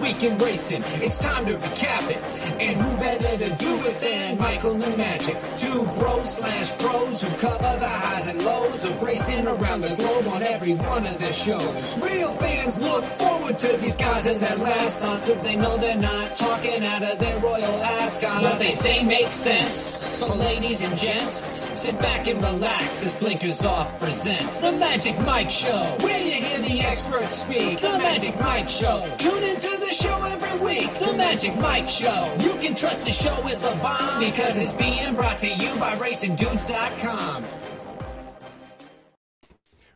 weekend racing. It's time to recap it. And who better to do it than Michael New Magic? Two bros slash pros who cover the highs and lows of racing around the globe on every one of their shows. Real fans look forward to these guys and their last thoughts, because they know they're not talking out of their royal ascot. What they say makes sense. So ladies and gents, sit back and relax as Blinkers Off presents The Magic Mike Show. Where you hear the experts speak. The Magic Mike Show. Tune into the show every week. The Magic Mike Show. You can trust the show is the bomb, because it's being brought to you by RacingDudes.com.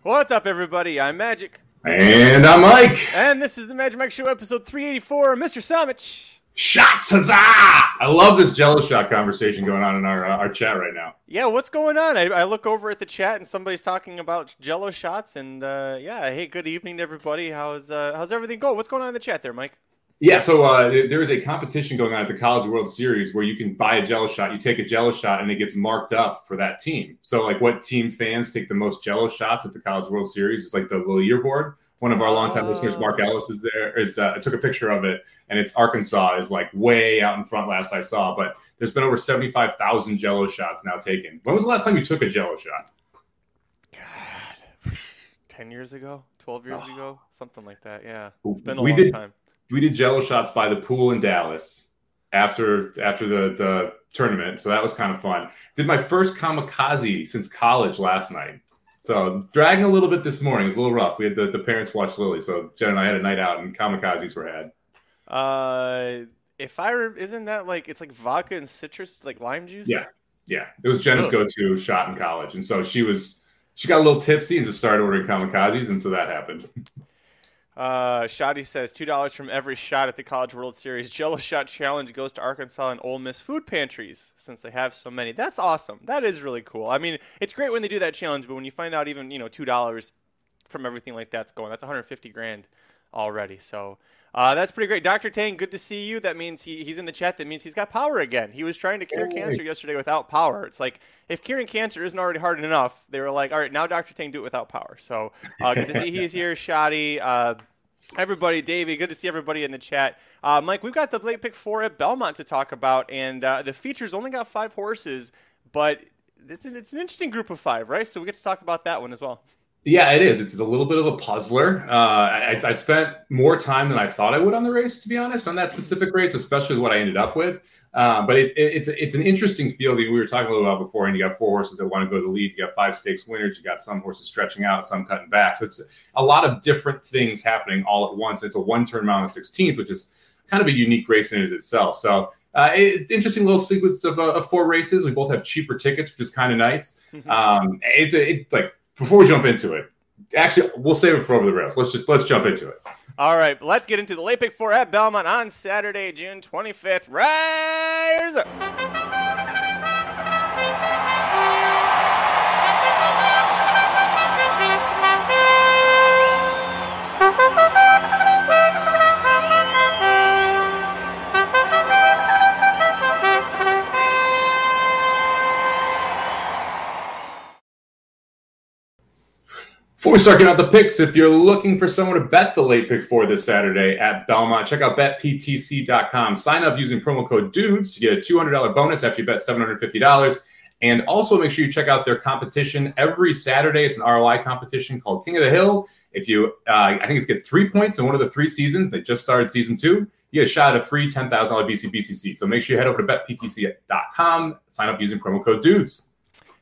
What's up, everybody? I'm Magic. And I'm Mike. And this is The Magic Mike Show, episode 384. Mr. Samich. Shots, huzzah! I love this jello shot conversation going on in our chat right now. Yeah, what's going on? I look over at the chat and somebody's talking about jello shots, and yeah, hey, good evening to everybody. How's everything going? What's going on in the chat there, Mike? Yeah, so there is a competition going on at the College World Series where you can buy a jello shot. You take a jello shot, and it gets marked up for that team. So, like, what team fans take the most jello shots at the College World Series? It's like the little yearboard. One of our longtime listeners, Mark Ellis, is there. I took a picture of it, and it's Arkansas is like way out in front last I saw. But there's been over 75,000 jello shots now taken. When was the last time you took a jello shot? God, 10 years ago, 12 years ago, something like that. Yeah, it's been a long time. We did jello shots by the pool in Dallas after the tournament. So that was kind of fun. Did my first kamikaze since college last night. So dragging a little bit this morning is a little rough. We had the parents watch Lily, so Jen and I had a night out, and kamikazes were had. Isn't that like it's like vodka and citrus, like lime juice? Yeah. It was Jen's go-to shot in college, and so she got a little tipsy and just started ordering kamikazes, and so that happened. Shoddy says $2 from every shot at the College World Series Jello Shot Challenge goes to Arkansas and Ole Miss food pantries, since they have so many. That's awesome. That is really cool. I mean, it's great when they do that challenge, but when you find out even $2 from everything like that's going, that's $150,000 already. So that's pretty great. Dr. Tang, good to see you. That means he's in the chat. That means he's got power again. He was trying to cure cancer yesterday without power. It's like, if curing cancer isn't already hard enough, they were like, all right, now Dr. Tang, do it without power. So good to see he's here. Shoddy, everybody, Davey, good to see everybody in the chat. Mike, we've got the late pick 4 at Belmont to talk about, and the features only got 5 horses, but it's an interesting group of 5, right? So we get to talk about that one as well. Yeah, it is. It's a little bit of a puzzler. I spent more time than I thought I would on the race, to be honest, on that specific race, especially what I ended up with. But it's an interesting field. We were talking a little about before, and you got 4 horses that want to go to the lead. You got 5 stakes winners. You got some horses stretching out, some cutting back. So it's a lot of different things happening all at once. It's a one-turn mile on the 16th, which is kind of a unique race in itself. So it's interesting little sequence of 4 races. We both have cheaper tickets, which is kind of nice. Before we jump into it, actually, we'll save it for Over the Rails. Let's jump into it. All right, let's get into the late pick 4 at Belmont on Saturday, June 25th. Rise up. Before we start getting out the picks, if you're looking for someone to bet the late pick 4 this Saturday at Belmont, check out betptc.com. Sign up using promo code DUDES to get a $200 bonus after you bet $750. And also make sure you check out their competition every Saturday. It's an ROI competition called King of the Hill. If you, I think it's get 3 points in one of the 3 seasons. They just started season 2. You get a shot at a free $10,000 BCBC seat. So make sure you head over to betptc.com. Sign up using promo code DUDES.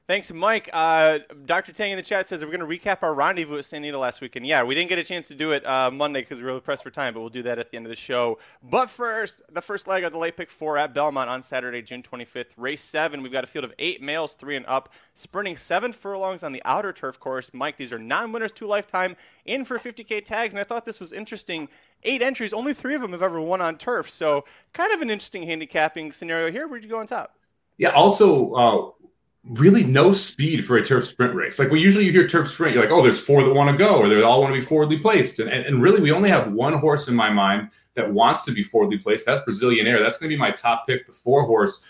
Thanks, Mike. Dr. Tang in the chat says that we're going to recap our rendezvous at San Diego last weekend. Yeah, we didn't get a chance to do it Monday because we were pressed for time, but we'll do that at the end of the show. But first, the first leg of the late pick 4 at Belmont on Saturday, June 25th. Race 7, we've got a field of 8 males, 3 and up, sprinting 7 furlongs on the outer turf course. Mike, these are non-winners, 2 lifetime, in for $50,000 tags, and I thought this was interesting. 8 entries, only 3 of them have ever won on turf, so kind of an interesting handicapping scenario here. Where'd you go on top? Yeah, also... really no speed for a turf sprint race. Like, we usually, you hear turf sprint, you're like, oh, there's 4 that want to go, or they all want to be forwardly placed. And really, we only have one horse in my mind that wants to be forwardly placed. That's Brazilian Air. That's going to be my top pick. The 4 horse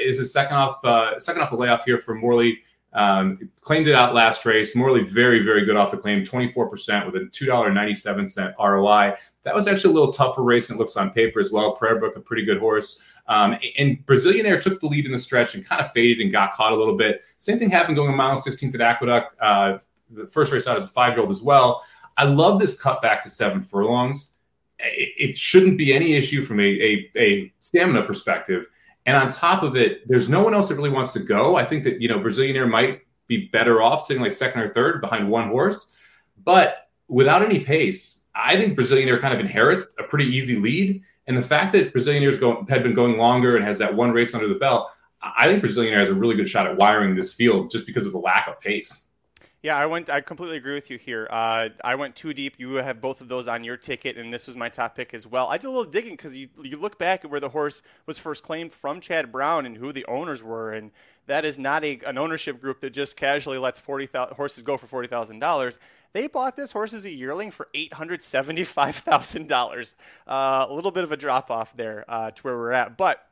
is a second off the layoff here for Morley. Claimed it out last race. Morley, very, very good off the claim, 24% with a $2.97 ROI. That was actually a little tougher race than it looks on paper as well. Prayer Book, a pretty good horse. And Brazilian Air took the lead in the stretch and kind of faded and got caught a little bit. Same thing happened going a mile 16th at Aqueduct. The first race out as a 5-year-old as well. I love this cutback to 7 furlongs. It shouldn't be any issue from a stamina perspective. And on top of it, there's no one else that really wants to go. I think that, you know, Brazilian Air might be better off sitting like second or third behind one horse. But without any pace, I think Brazilian Air kind of inherits a pretty easy lead. And the fact that Brazilian Air had been going longer and has that one race under the belt, I think Brazilian Air has a really good shot at wiring this field just because of the lack of pace. Yeah, I completely agree with you here. I went too deep. You have both of those on your ticket, and this was my top pick as well. I did a little digging because you look back at where the horse was first claimed from Chad Brown and who the owners were, and that is not an ownership group that just casually lets horses go for $40,000. They bought this horse as a yearling for $875,000. A little bit of a drop-off there to where we're at, but...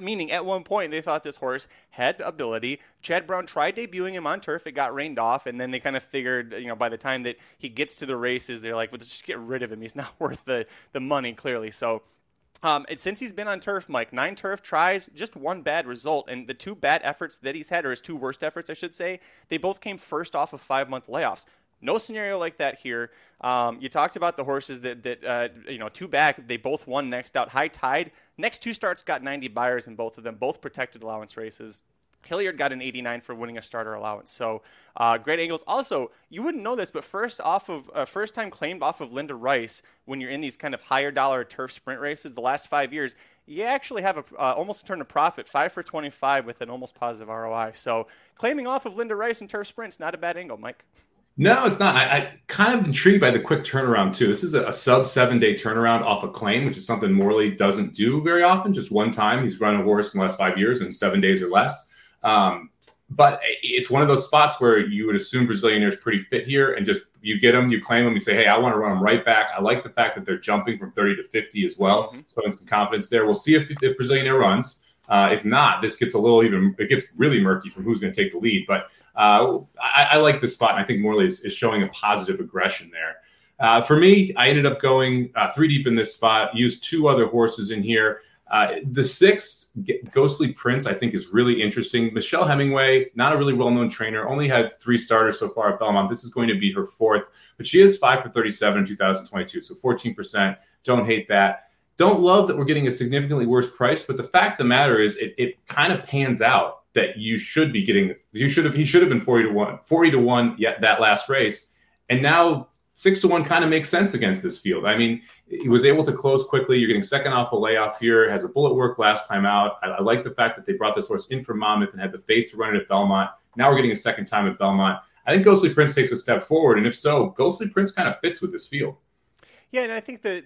Meaning, at one point, they thought this horse had ability. Chad Brown tried debuting him on turf. It got rained off, and then they kind of figured, you know, by the time that he gets to the races, they're like, well, just get rid of him. He's not worth the money, clearly. So... since he's been on turf, Mike, 9 turf tries, just one bad result. And the 2 bad efforts that he's had, or his 2 worst efforts, I should say, they both came first off of 5-month layoffs. No scenario like that here. You talked about the horses that 2 back, they both won next out. High Tide, next 2 starts got 90 buyers in both of them, both protected allowance races. Hilliard got an 89 for winning a starter allowance. So great angles. Also, you wouldn't know this, but first time claimed off of Linda Rice, when you're in these kind of higher dollar turf sprint races, the last 5 years, you actually have almost a turn of profit, 5 for 25 with an almost positive ROI. So claiming off of Linda Rice in turf sprints, not a bad angle, Mike. No, it's not. I kind of intrigued by the quick turnaround, too. This is a sub-7-day turnaround off a claim, which is something Morley doesn't do very often. Just one time. He's run a horse in the last 5 years in 7 days or less. But it's one of those spots where you would assume Brazilian Air's pretty fit here, and just you get them, you claim them, you say, hey, I want to run them right back. I like the fact that they're jumping from 30 to 50 as well. Mm-hmm. So some confidence there. We'll see if Brazilian Air runs. If not, this gets it gets really murky from who's going to take the lead. But I like this spot, and I think Morley is showing a positive aggression there. For me, I ended up going 3 deep in this spot, used 2 other horses in here. The 6th, Ghostly Prince, I think is really interesting. Michelle Hemingway, not a really well-known trainer, only had 3 starters so far at Belmont. This is going to be her 4th, but she is 5 for 37 in 2022, so 14%. Don't hate that. Don't love that we're getting a significantly worse price, but the fact of the matter is it kind of pans out that you should be getting – he should have been 40 to 1 yet that last race, and now – 6 to 1 kind of makes sense against this field. I mean, he was able to close quickly. You're getting second off a layoff here. Has a bullet work last time out. I like the fact that they brought this horse in from Monmouth and had the faith to run it at Belmont. Now we're getting a second time at Belmont. I think Ghostly Prince takes a step forward, and if so, Ghostly Prince kind of fits with this field. Yeah, and I think the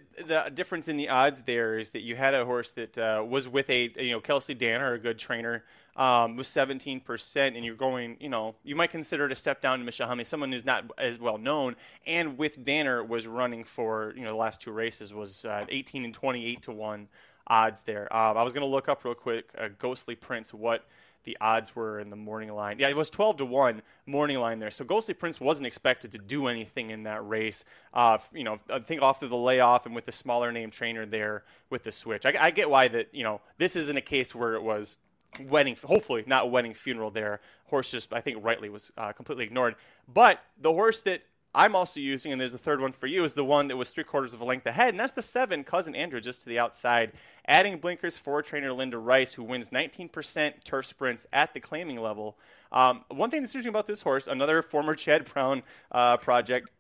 difference in the odds there is that you had a horse that was with Kelsey Danner, a good trainer, was 17%, and you're going, you might consider it a step down to Mishahami, someone who's not as well known, and with Danner was running for, the last 2 races was 18 and 28 to 1 odds there. I was going to look up real quick, Ghostly Prince, what the odds were in the morning line. Yeah, it was 12 to 1 morning line there. So Ghostly Prince wasn't expected to do anything in that race. I think off of the layoff and with the smaller name trainer there with the switch. I get why that, this isn't a case where it was wedding, hopefully not wedding funeral there. Horse just, I think rightly was completely ignored. But the horse that I'm also using, and there's a third one for you, is the one that was 3/4 of a length ahead, and that's the 7, Cousin Andrew, just to the outside. Adding blinkers for trainer Linda Rice, who wins 19% turf sprints at the claiming level. One thing that's interesting about this horse, another former Chad Brown project,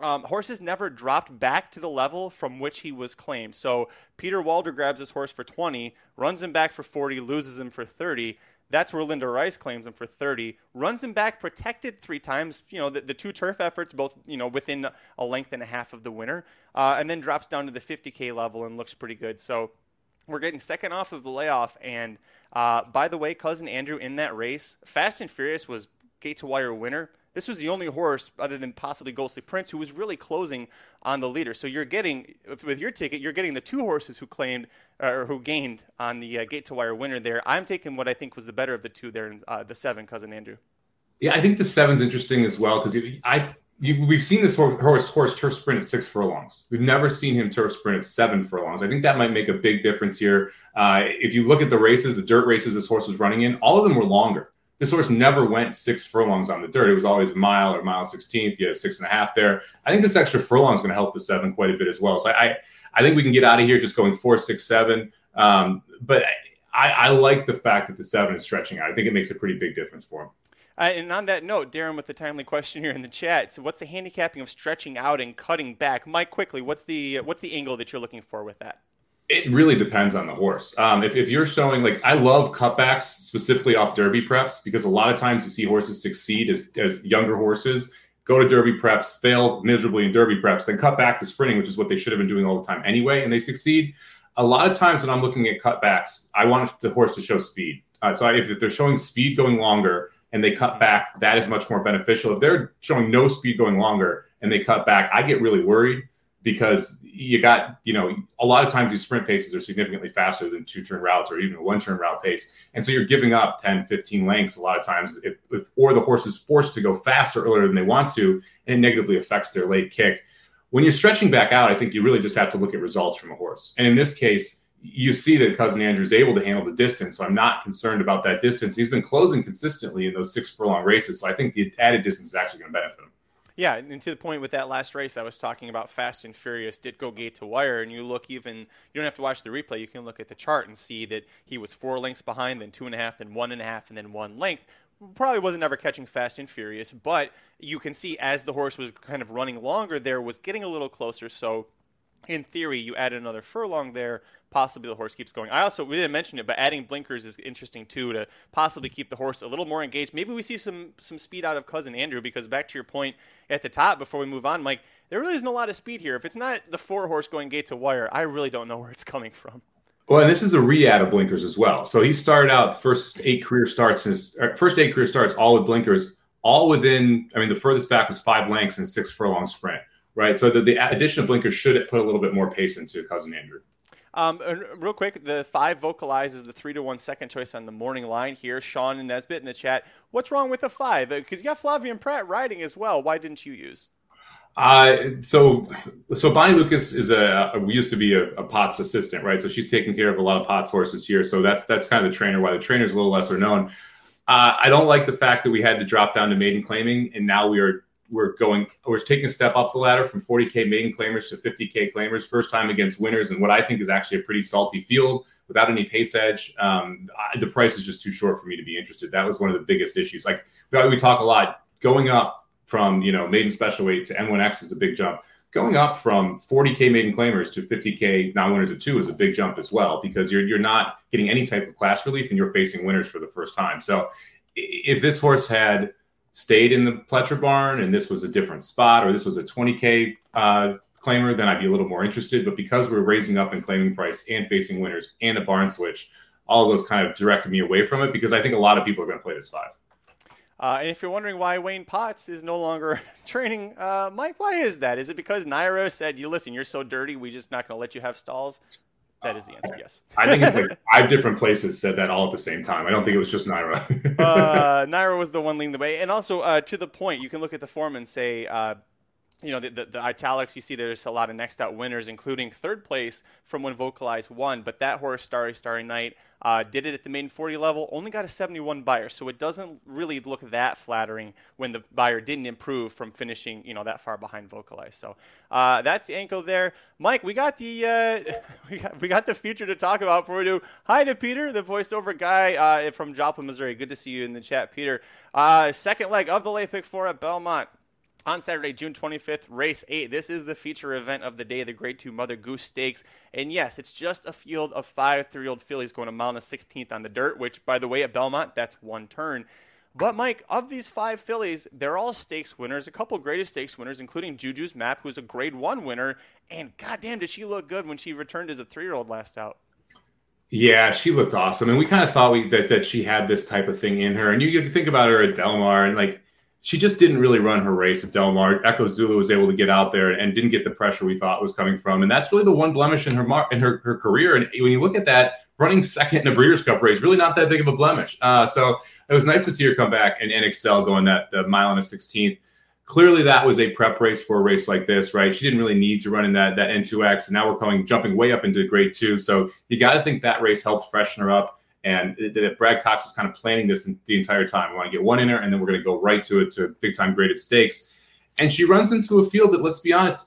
horses never dropped back to the level from which he was claimed. So Peter Walder grabs his horse for 20, runs him back for 40, loses him for 30. That's where Linda Rice claims him for 30, runs him back protected 3 times, the 2 turf efforts, both, within a length and a half of the winner, and then drops down to the 50K level and looks pretty good. So we're getting second off of the layoff. And by the way, Cousin Andrew in that race, Fast and Furious was gate-to-wire winner. This was the only horse, other than possibly Ghostly Prince, who was really closing on the leader. So you're getting, with your ticket, you're getting the 2 horses who claimed or who gained on the gate-to-wire winner there. I'm taking what I think was the better of the 2 there, the 7, Cousin Andrew. Yeah, I think the seven's interesting as well because we've seen this horse turf sprint at 6 furlongs. We've never seen him turf sprint at 7 furlongs. I think that might make a big difference here. If you look at the races, the dirt races this horse was running in, all of them were longer. This horse never went 6 furlongs on the dirt. It was always a mile or mile 16th. You had 6.5 there. I think this extra furlong is going to help the 7 quite a bit as well. So I think we can get out of here just going 4, 6, 7. But I like the fact that the 7 is stretching out. I think it makes a pretty big difference for him. And on that note, Darren with the timely question here in the chat. So what's the handicapping of stretching out and cutting back? Mike, quickly, what's the angle that you're looking for with that? It really depends on the horse. If you're showing, like, I love cutbacks specifically off Derby preps because a lot of times you see horses succeed as younger horses, go to Derby preps, fail miserably in Derby preps, then cut back to sprinting, which is what they should have been doing all the time anyway, and they succeed. A lot of times when I'm looking at cutbacks, I want the horse to show speed. So if they're showing speed going longer and they cut back, that is much more beneficial. If they're showing no speed going longer and they cut back, I get really worried. Because a lot of times these sprint paces are significantly faster than 2-turn routes or even a 1-turn route pace. And so you're giving up 10, 15 lengths a lot of times, or the horse is forced to go faster earlier than they want to, and it negatively affects their late kick. When you're stretching back out, I think you really just have to look at results from a horse. And in this case, you see that Cousin Andrew is able to handle the distance. So I'm not concerned about that distance. He's been closing consistently in those 6 furlong races. So I think the added distance is actually going to benefit him. Yeah, and to the point with that last race I was talking about, Fast and Furious did go gate to wire, and you don't have to watch the replay. You can look at the chart and see that he was 4 lengths behind, then 2.5, then 1.5, and then 1 length. Probably wasn't ever catching Fast and Furious, but you can see as the horse was kind of running longer there, was getting a little closer, so in theory, you add another furlong there, possibly the horse keeps going. We didn't mention it, but adding blinkers is interesting too to possibly keep the horse a little more engaged. Maybe we see some speed out of Cousin Andrew because back to your point at the top before we move on, Mike, there really isn't a lot of speed here. If it's not the 4-horse going gate to wire, I really don't know where it's coming from. Well, and this is a re-add of blinkers as well. So he started out the first eight career starts all with blinkers, all within, the furthest back was 5 lengths and 6 furlong sprint. Right, so the addition of blinkers should put a little bit more pace into Cousin Andrew. And real quick, the 5 vocalizes the 3-1 second choice on the morning line here. Sean and Nesbitt in the chat. What's wrong with the 5? Because you got Flavian Pratt riding as well. Why didn't you use? So Bonnie Lucas is used to be a Potts assistant, right? So she's taking care of a lot of Potts horses here. So that's kind of the trainer. Why the trainer's a little lesser known. I don't like the fact that we had to drop down to maiden claiming, and now we're taking a step up the ladder from 40K maiden claimers to 50K claimers, first time against winners. And what I think is actually a pretty salty field without any pace edge. The price is just too short for me to be interested. That was one of the biggest issues. Like we talk a lot going up from, maiden special weight to M1X is a big jump. Going up from 40K maiden claimers to 50K non-winners at 2 is a big jump as well, because you're not getting any type of class relief and you're facing winners for the first time. So if this horse had stayed in the Pletcher barn and this was a different spot or this was a 20K claimer, then I'd be a little more interested. But because we're raising up in claiming price and facing winners and a barn switch, all of those kind of directed me away from it because I think a lot of people are going to play this 5. And if you're wondering why Wayne Potts is no longer training, Mike, why is that? Is it because Nairo said, you're so dirty, we're just not going to let you have stalls? That is the answer, yes. I think it's like 5 different places said that all at the same time. I don't think it was just Naira. Naira was the one leading the way. And also, to the point, you can look at the form and say, the italics, you see there's a lot of next out winners, including 3rd place from when Vocalize won. But that horse, Starry Starry Night, did it at the maiden 40 level, only got a 71 buyer. So it doesn't really look that flattering when the buyer didn't improve from finishing, that far behind Vocalize. So that's the angle there. Mike, we got the future to talk about before we do. Hi to Peter, the voiceover guy from Joplin, Missouri. Good to see you in the chat, Peter. 2nd leg of the lay pick 4 at Belmont. On Saturday, June 25th, race 8. This is the feature event of the day, the Grade 2 Mother Goose Stakes. And yes, it's just a field of 5 3-year-old fillies going a mile and a 16th on the dirt, which, by the way, at Belmont, that's 1 turn. But, Mike, of these 5 fillies, they're all stakes winners, a couple graded stakes winners, including Juju's Map, who's a Grade 1 winner. And, goddamn, did she look good when she returned as a 3-year-old last out. Yeah, she looked awesome. And we kind of thought that she had this type of thing in her. And you think about her at Del Mar and, she just didn't really run her race at Del Mar. Echo Zulu was able to get out there and didn't get the pressure we thought was coming from. And that's really the one blemish in her career. And when you look at that, running 2nd in a Breeders' Cup race, really not that big of a blemish. So it was nice to see her come back and excel going that the mile and a 16th. Clearly, that was a prep race for a race like this, right? She didn't really need to run in that N2X, and now we're jumping way up into grade two. So you got to think that race helped freshen her up, and that Brad Cox was kind of planning this the entire time. We want to get one in her, and then we're going to go right to it to big-time graded stakes. And she runs into a field that, let's be honest,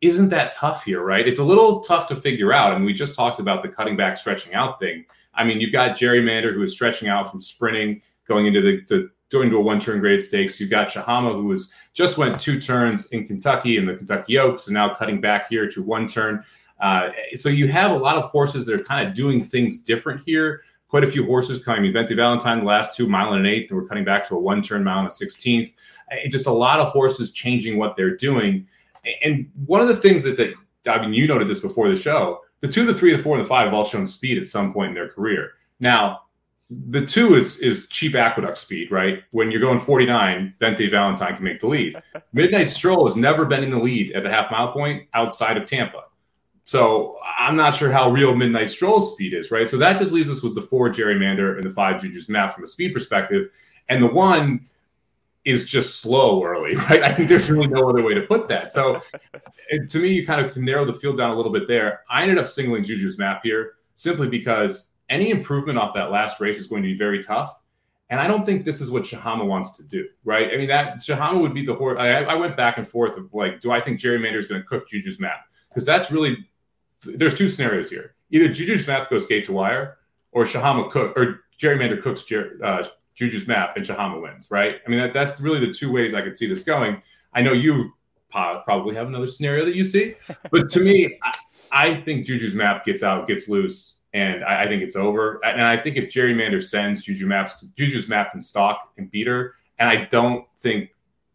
isn't that tough here, right? It's a little tough to figure out, and we just talked about the cutting back, stretching out thing. I mean, you've got Gerrymander, who is stretching out from sprinting, going into going to a one-turn grade stakes. You've got Shahama, who just went two turns in Kentucky in the Kentucky Oaks, and now cutting back here to one turn. So you have a lot of horses that are kind of doing things different here. Quite a few horses coming. I mean, Venti Valentine, the last 2 mile and an eighth, and we're cutting back to a one-turn mile and a 16th. Just a lot of horses changing what they're doing. And one of the things that I mean, you noted this before the show, the 2, the 3, the 4, and the 5 have all shown speed at some point in their career. Now, the 2 is cheap aqueduct speed, right? When you're going 49, Venti Valentine can make the lead. Midnight Stroll has never been in the lead at the half-mile point outside of Tampa. So I'm not sure how real Midnight Stroll's speed is, right? So that just leaves us with the 4 Gerrymander and the 5 Juju's Map from a speed perspective. And the 1 is just slow early, right? I think there's really no other way to put that. So to me, you kind of can narrow the field down a little bit there. I ended up singling Juju's Map here simply because any improvement off that last race is going to be very tough. And I don't think this is what Shahama wants to do, right? I mean, that Shahama would be the horse. I went back and forth of like, do I think Gerrymander is going to cook Juju's Map? Because that's really, there's two scenarios here. Either Juju's Map goes gate to wire, or Shahama cook, or Gerrymander cooks Juju's Map and Shahama wins, right? I mean, that's really the two ways I could see this going. I know you probably have another scenario that you see, but to me, I think Juju's Map gets out, gets loose, and I think it's over. And I think if Gerrymander sends Juju's Map in stock and beat her, and I don't think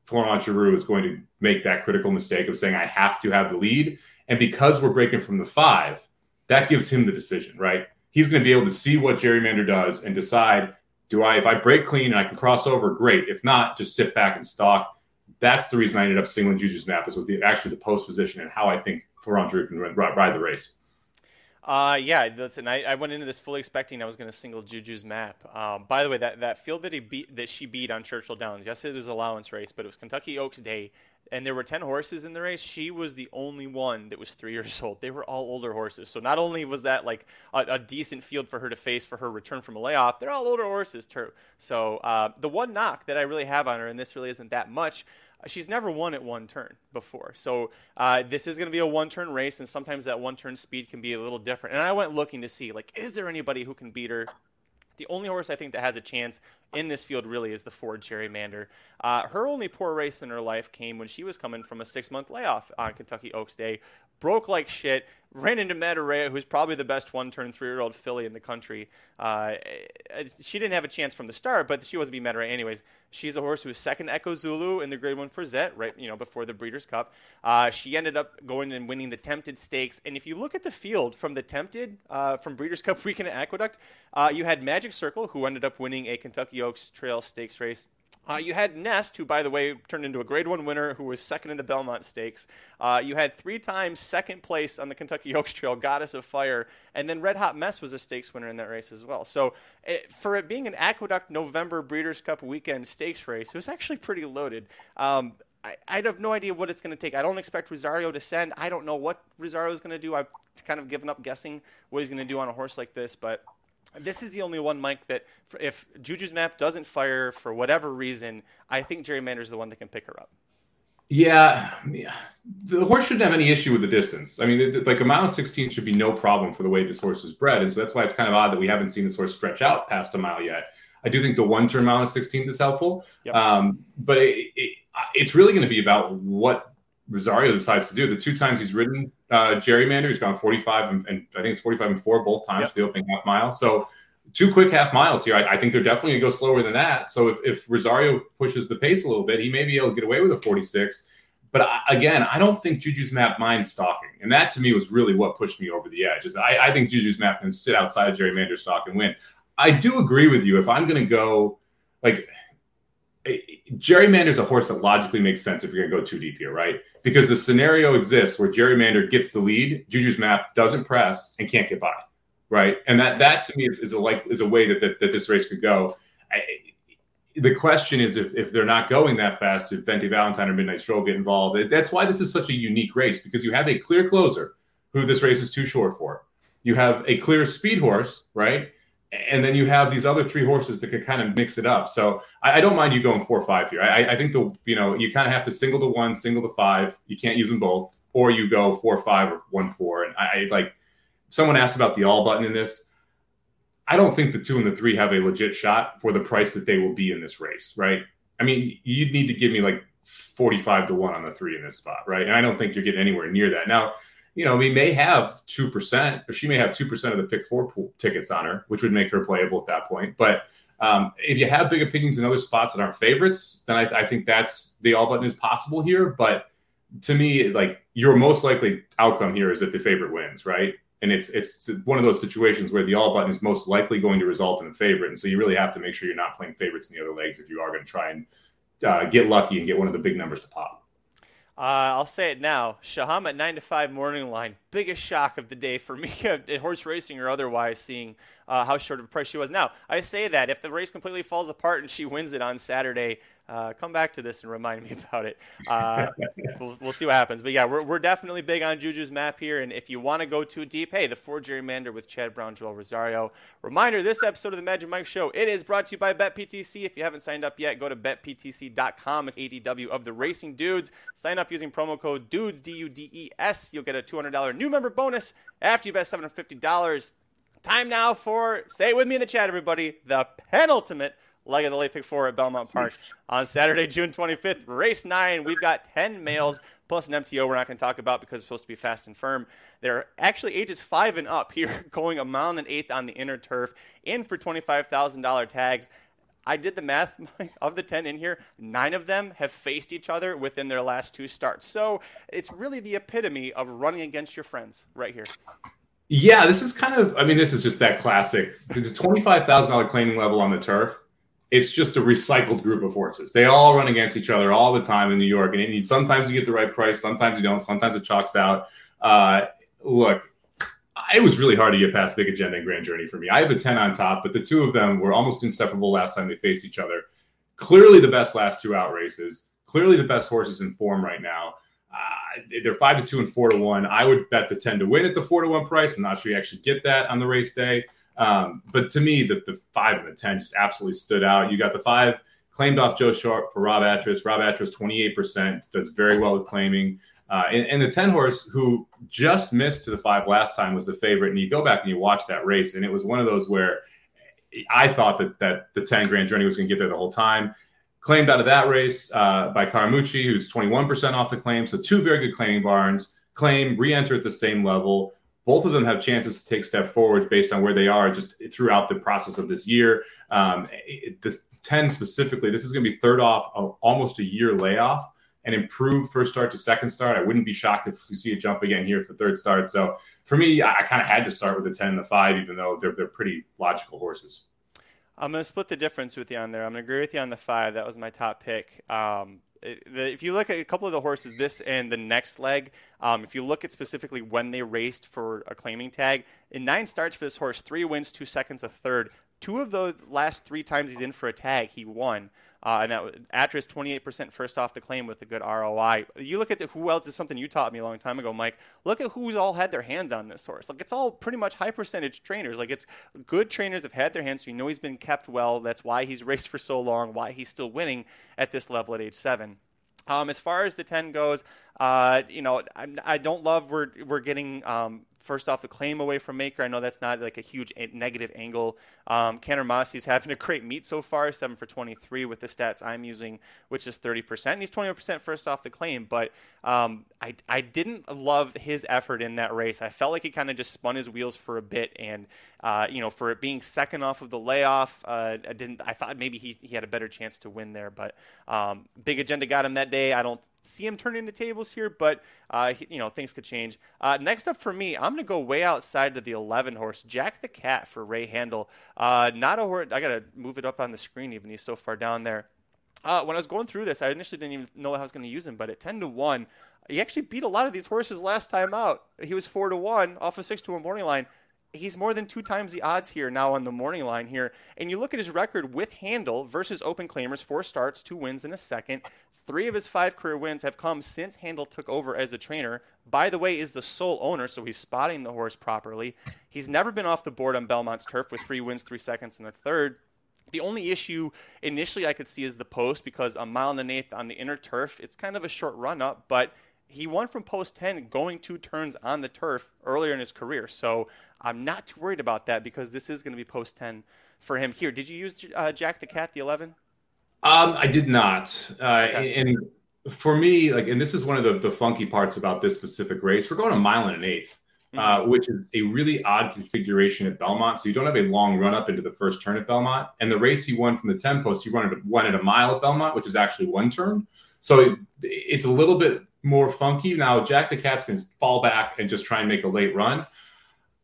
Florent Giroux is going to make that critical mistake of saying, I have to have the lead. And because we're breaking from the 5, that gives him the decision, right? He's going to be able to see what Gerrymander does and decide, if I break clean and I can cross over, great. If not, just sit back and stalk. That's the reason I ended up singling Juju's Map, is with actually the post position and how I think Florent Giroux can ride the race. Yeah, that's, and I went into this fully expecting I was going to single Juju's Map. By the way, that field that she beat on Churchill Downs, yes, it was allowance race, but it was Kentucky Oaks Day, and there were 10 horses in the race. She was the only one that was 3 years old. They were all older horses. So not only was that like a decent field for her to face for her return from a layoff, they're all older horses too. So the one knock that I really have on her, and this really isn't that much, she's never won at one turn before. So this is going to be a one-turn race, and sometimes that one-turn speed can be a little different. And I went looking to see, like, is there anybody who can beat her? The only horse I think that has a chance in this field really is the 4 Gerrymander. Her only poor race in her life came when she was coming from a 6-month layoff on Kentucky Oaks Day. Broke like shit, ran into Madurea, who's probably the best one-turn 3-year-old filly in the country. She didn't have a chance from the start, but she wasn't beating Madurea anyways. She's a horse who was second Echo Zulu in the Grade 1 Frisette, right? You know, before the Breeders' Cup. She ended up going and winning the Tempted Stakes. And if you look at the field from the Tempted, from Breeders' Cup Weekend at Aqueduct, you had Magic Circle, who ended up winning a Kentucky Oaks Trail Stakes race. You had Nest, who, by the way, turned into a Grade 1 winner, who was second in the Belmont Stakes. You had 3 times second place on the Kentucky Oaks Trail, Goddess of Fire. And then Red Hot Mess was a stakes winner in that race as well. So for it being an Aqueduct November Breeders' Cup Weekend stakes race, it was actually pretty loaded. I have no idea what it's going to take. I don't expect Rosario to send. I don't know what Rosario is going to do. I've kind of given up guessing what he's going to do on a horse like this, but this is the only one, Mike, that if Juju's Map doesn't fire for whatever reason, I think Gerrymander's the one that can pick her up. Yeah. The horse shouldn't have any issue with the distance. I mean, like a mile and 16 should be no problem for the way this horse is bred. And so that's why it's kind of odd that we haven't seen this horse stretch out past a mile yet. I do think the one-turn mile and 16th is helpful. Yep. But it's really going to be about what Rosario decides to do. The 2 times he's ridden Gerrymander, he's gone 45 and I think it's 45 and 4 both times. Yep. For the opening half mile. So 2 quick half miles here. I think they're definitely going to go slower than that. So if Rosario pushes the pace a little bit, he may be able to get away with a 46. But I don't think Juju's Map minds stalking. And that to me was really what pushed me over the edge. Is I think Juju's Map can sit outside of Gerrymander's stock and win. I do agree with you. If I'm going to go like – Gerrymander is a horse that logically makes sense if you're going to go too deep here, right? Because the scenario exists where Gerrymander gets the lead, Juju's Map doesn't press and can't get by, right? And that to me is a way that this race could go. the question is if they're not going that fast, if Venti Valentine or Midnight Stroll get involved. That's why this is such a unique race, because you have a clear closer who this race is too short for. You have a clear speed horse, right? And then you have these other three horses that could kind of mix it up. So I don't mind you going 4-5 here. I think you kind of have to single the one, single the five. You can't use them both, or you go 4-5 or 1-4. And someone asked about the all button in this. I don't think the 2 and the 3 have a legit shot for the price that they will be in this race, right? I mean, you'd need to give me like 45 to 1 on the 3 in this spot, right? And I don't think you're getting anywhere near that. Now, we may have 2%, or she may have 2% of the pick 4 pool tickets on her, which would make her playable at that point. But if you have big opinions in other spots that aren't favorites, then I think that's the all button is possible here. But to me, your most likely outcome here is that the favorite wins, right? And it's one of those situations where the all button is most likely going to result in a favorite. And so you really have to make sure you're not playing favorites in the other legs if you are going to try and get lucky and get one of the big numbers to pop. I'll say it now. Shahama at 9 to 5 morning line. Biggest shock of the day for me in horse racing or otherwise, seeing how short of a price she was. Now, I say that if the race completely falls apart and she wins it on Saturday, come back to this and remind me about it. We'll see what happens. But, yeah, we're definitely big on Juju's Map here. And if you want to go too deep, hey, the 4 Gerrymander with Chad Brown, Joel Rosario. Reminder, this episode of the Magic Mike Show, it is brought to you by BetPTC. If you haven't signed up yet, go to BetPTC.com. It's ADW of the Racing Dudes. Sign up using promo code DUDES, D-U-D-E-S. You'll get a $200 new member bonus after you bet $750. Time now for, say it with me in the chat, everybody, the penultimate leg of the late pick 4 at Belmont Park on Saturday, June 25th, race 9. We've got 10 males plus an MTO we're not going to talk about because it's supposed to be fast and firm. They're actually ages 5 and up here, going 1.8 miles on the inner turf, in for $25,000 tags. I did the math. Of the 10 in here, 9 of them have faced each other within their last 2 starts. So it's really the epitome of running against your friends right here. Yeah, this is this is just that classic. It's a $25,000 claiming level on the turf. It's just a recycled group of horses. They all run against each other all the time in New York. And sometimes you get the right price. Sometimes you don't. Sometimes it chalks out. Look, it was really hard to get past Big Agenda and Grand Journey for me. I have a 10 on top, but the two of them were almost inseparable last time they faced each other. Clearly the best last 2 out races. Clearly the best horses in form right now. They're 5 to 2 and 4 to 1. I would bet the 10 to win at the 4 to 1 price. I'm not sure you actually get that on the race day. But to me, the 5 and the 10 just absolutely stood out. You got the 5 claimed off Joe Sharp for Rob Atras. Rob Atras, 28%, does very well with claiming. And the 10 horse, who just missed to the 5 last time, was the favorite. And you go back and you watch that race, and it was one of those where I thought that the 10 Grand Journey was going to get there the whole time. Claimed out of that race by Karamucci, who's 21% off the claim. So 2 very good claiming barns. Claim, re-enter at the same level. Both of them have chances to take step forwards based on where they are just throughout the process of this year. This 10 specifically, this is going to be third off of almost a year layoff, and improved first start to second start. I wouldn't be shocked if we see a jump again here for third start. So for me, I kind of had to start with the 10 and the 5, even though they're pretty logical horses. I'm going to split the difference with you on there. I'm going to agree with you on the 5. That was my top pick. If you look at a couple of the horses, this and the next leg, if you look at specifically when they raced for a claiming tag, in 9 starts for this horse, 3 wins, 2 seconds, a third. 2 of the last 3 times he's in for a tag, he won. And that was Atras, 28% first off the claim with a good ROI. You look at who else is something you taught me a long time ago, Mike. Look at who's all had their hands on this horse. It's all pretty much high percentage trainers. It's good trainers have had their hands, so you know he's been kept well. That's why he's raced for so long, why he's still winning at this level at age 7. As far as the 10 goes, I don't love we're getting first off the claim away from Maker. I know that's not a huge negative angle. Kanner Masi's having a great meet so far, 7 for 23 with the stats I'm using, which is 30%. And he's 21% first off the claim, but I didn't love his effort in that race. I felt like he kind of just spun his wheels for a bit, and for it being second off of the layoff, I thought maybe he had a better chance to win there, but Big Agenda got him that day. I don't see him turning the tables here, but things could change. Next up for me, I'm gonna go way outside to the 11 horse, Jack the Cat for Ray Handel. Not a horse. I gotta move it up on the screen, even he's so far down there. When I was going through this, I initially didn't even know how I was gonna use him, but at 10 to 1, he actually beat a lot of these horses last time out. He was 4 to 1 off a 6 to 1 morning line. He's more than 2 times the odds here now on the morning line here. And you look at his record with handle versus open claimers, 4 starts, 2 wins in a second. 3 of his 5 career wins have come since Handel took over as a trainer. By the way, is the sole owner, so he's spotting the horse properly. He's never been off the board on Belmont's turf with 3 wins, 3 seconds, and a third. The only issue initially I could see is the post, because 1 mile and an eighth on the inner turf, it's kind of a short run up, but he won from post 10 going 2 turns on the turf earlier in his career. So I'm not too worried about that, because this is going to be post 10 for him here. Did you use Jack the Cat, the 11? I did not. And for me, like, and this is one of the funky parts about this specific race, we're going 1 mile and an eighth, which is a really odd configuration at Belmont. So you don't have a long run up into the first turn at Belmont. And the race he won from the 10 post, he won at 1 mile at Belmont, which is actually 1 turn. So it's a little bit more funky. Now, Jack the Cat's can fall back and just try and make a late run.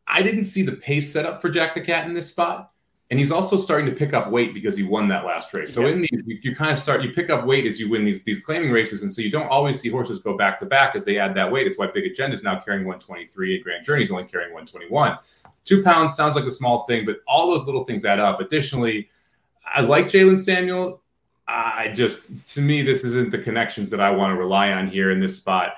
I didn't see the pace set up for Jack the Cat in this spot. And he's also starting to pick up weight because he won that last race. So in these, you kind of you pick up weight as you win these claiming races. And so you don't always see horses go back to back as they add that weight. It's why Big Agenda is now carrying 123 and Grand Journey is only carrying 121. 2 pounds sounds like a small thing, but all those little things add up. Additionally, I like Jalen Samuel. To me, this isn't the connections that I want to rely on here in this spot.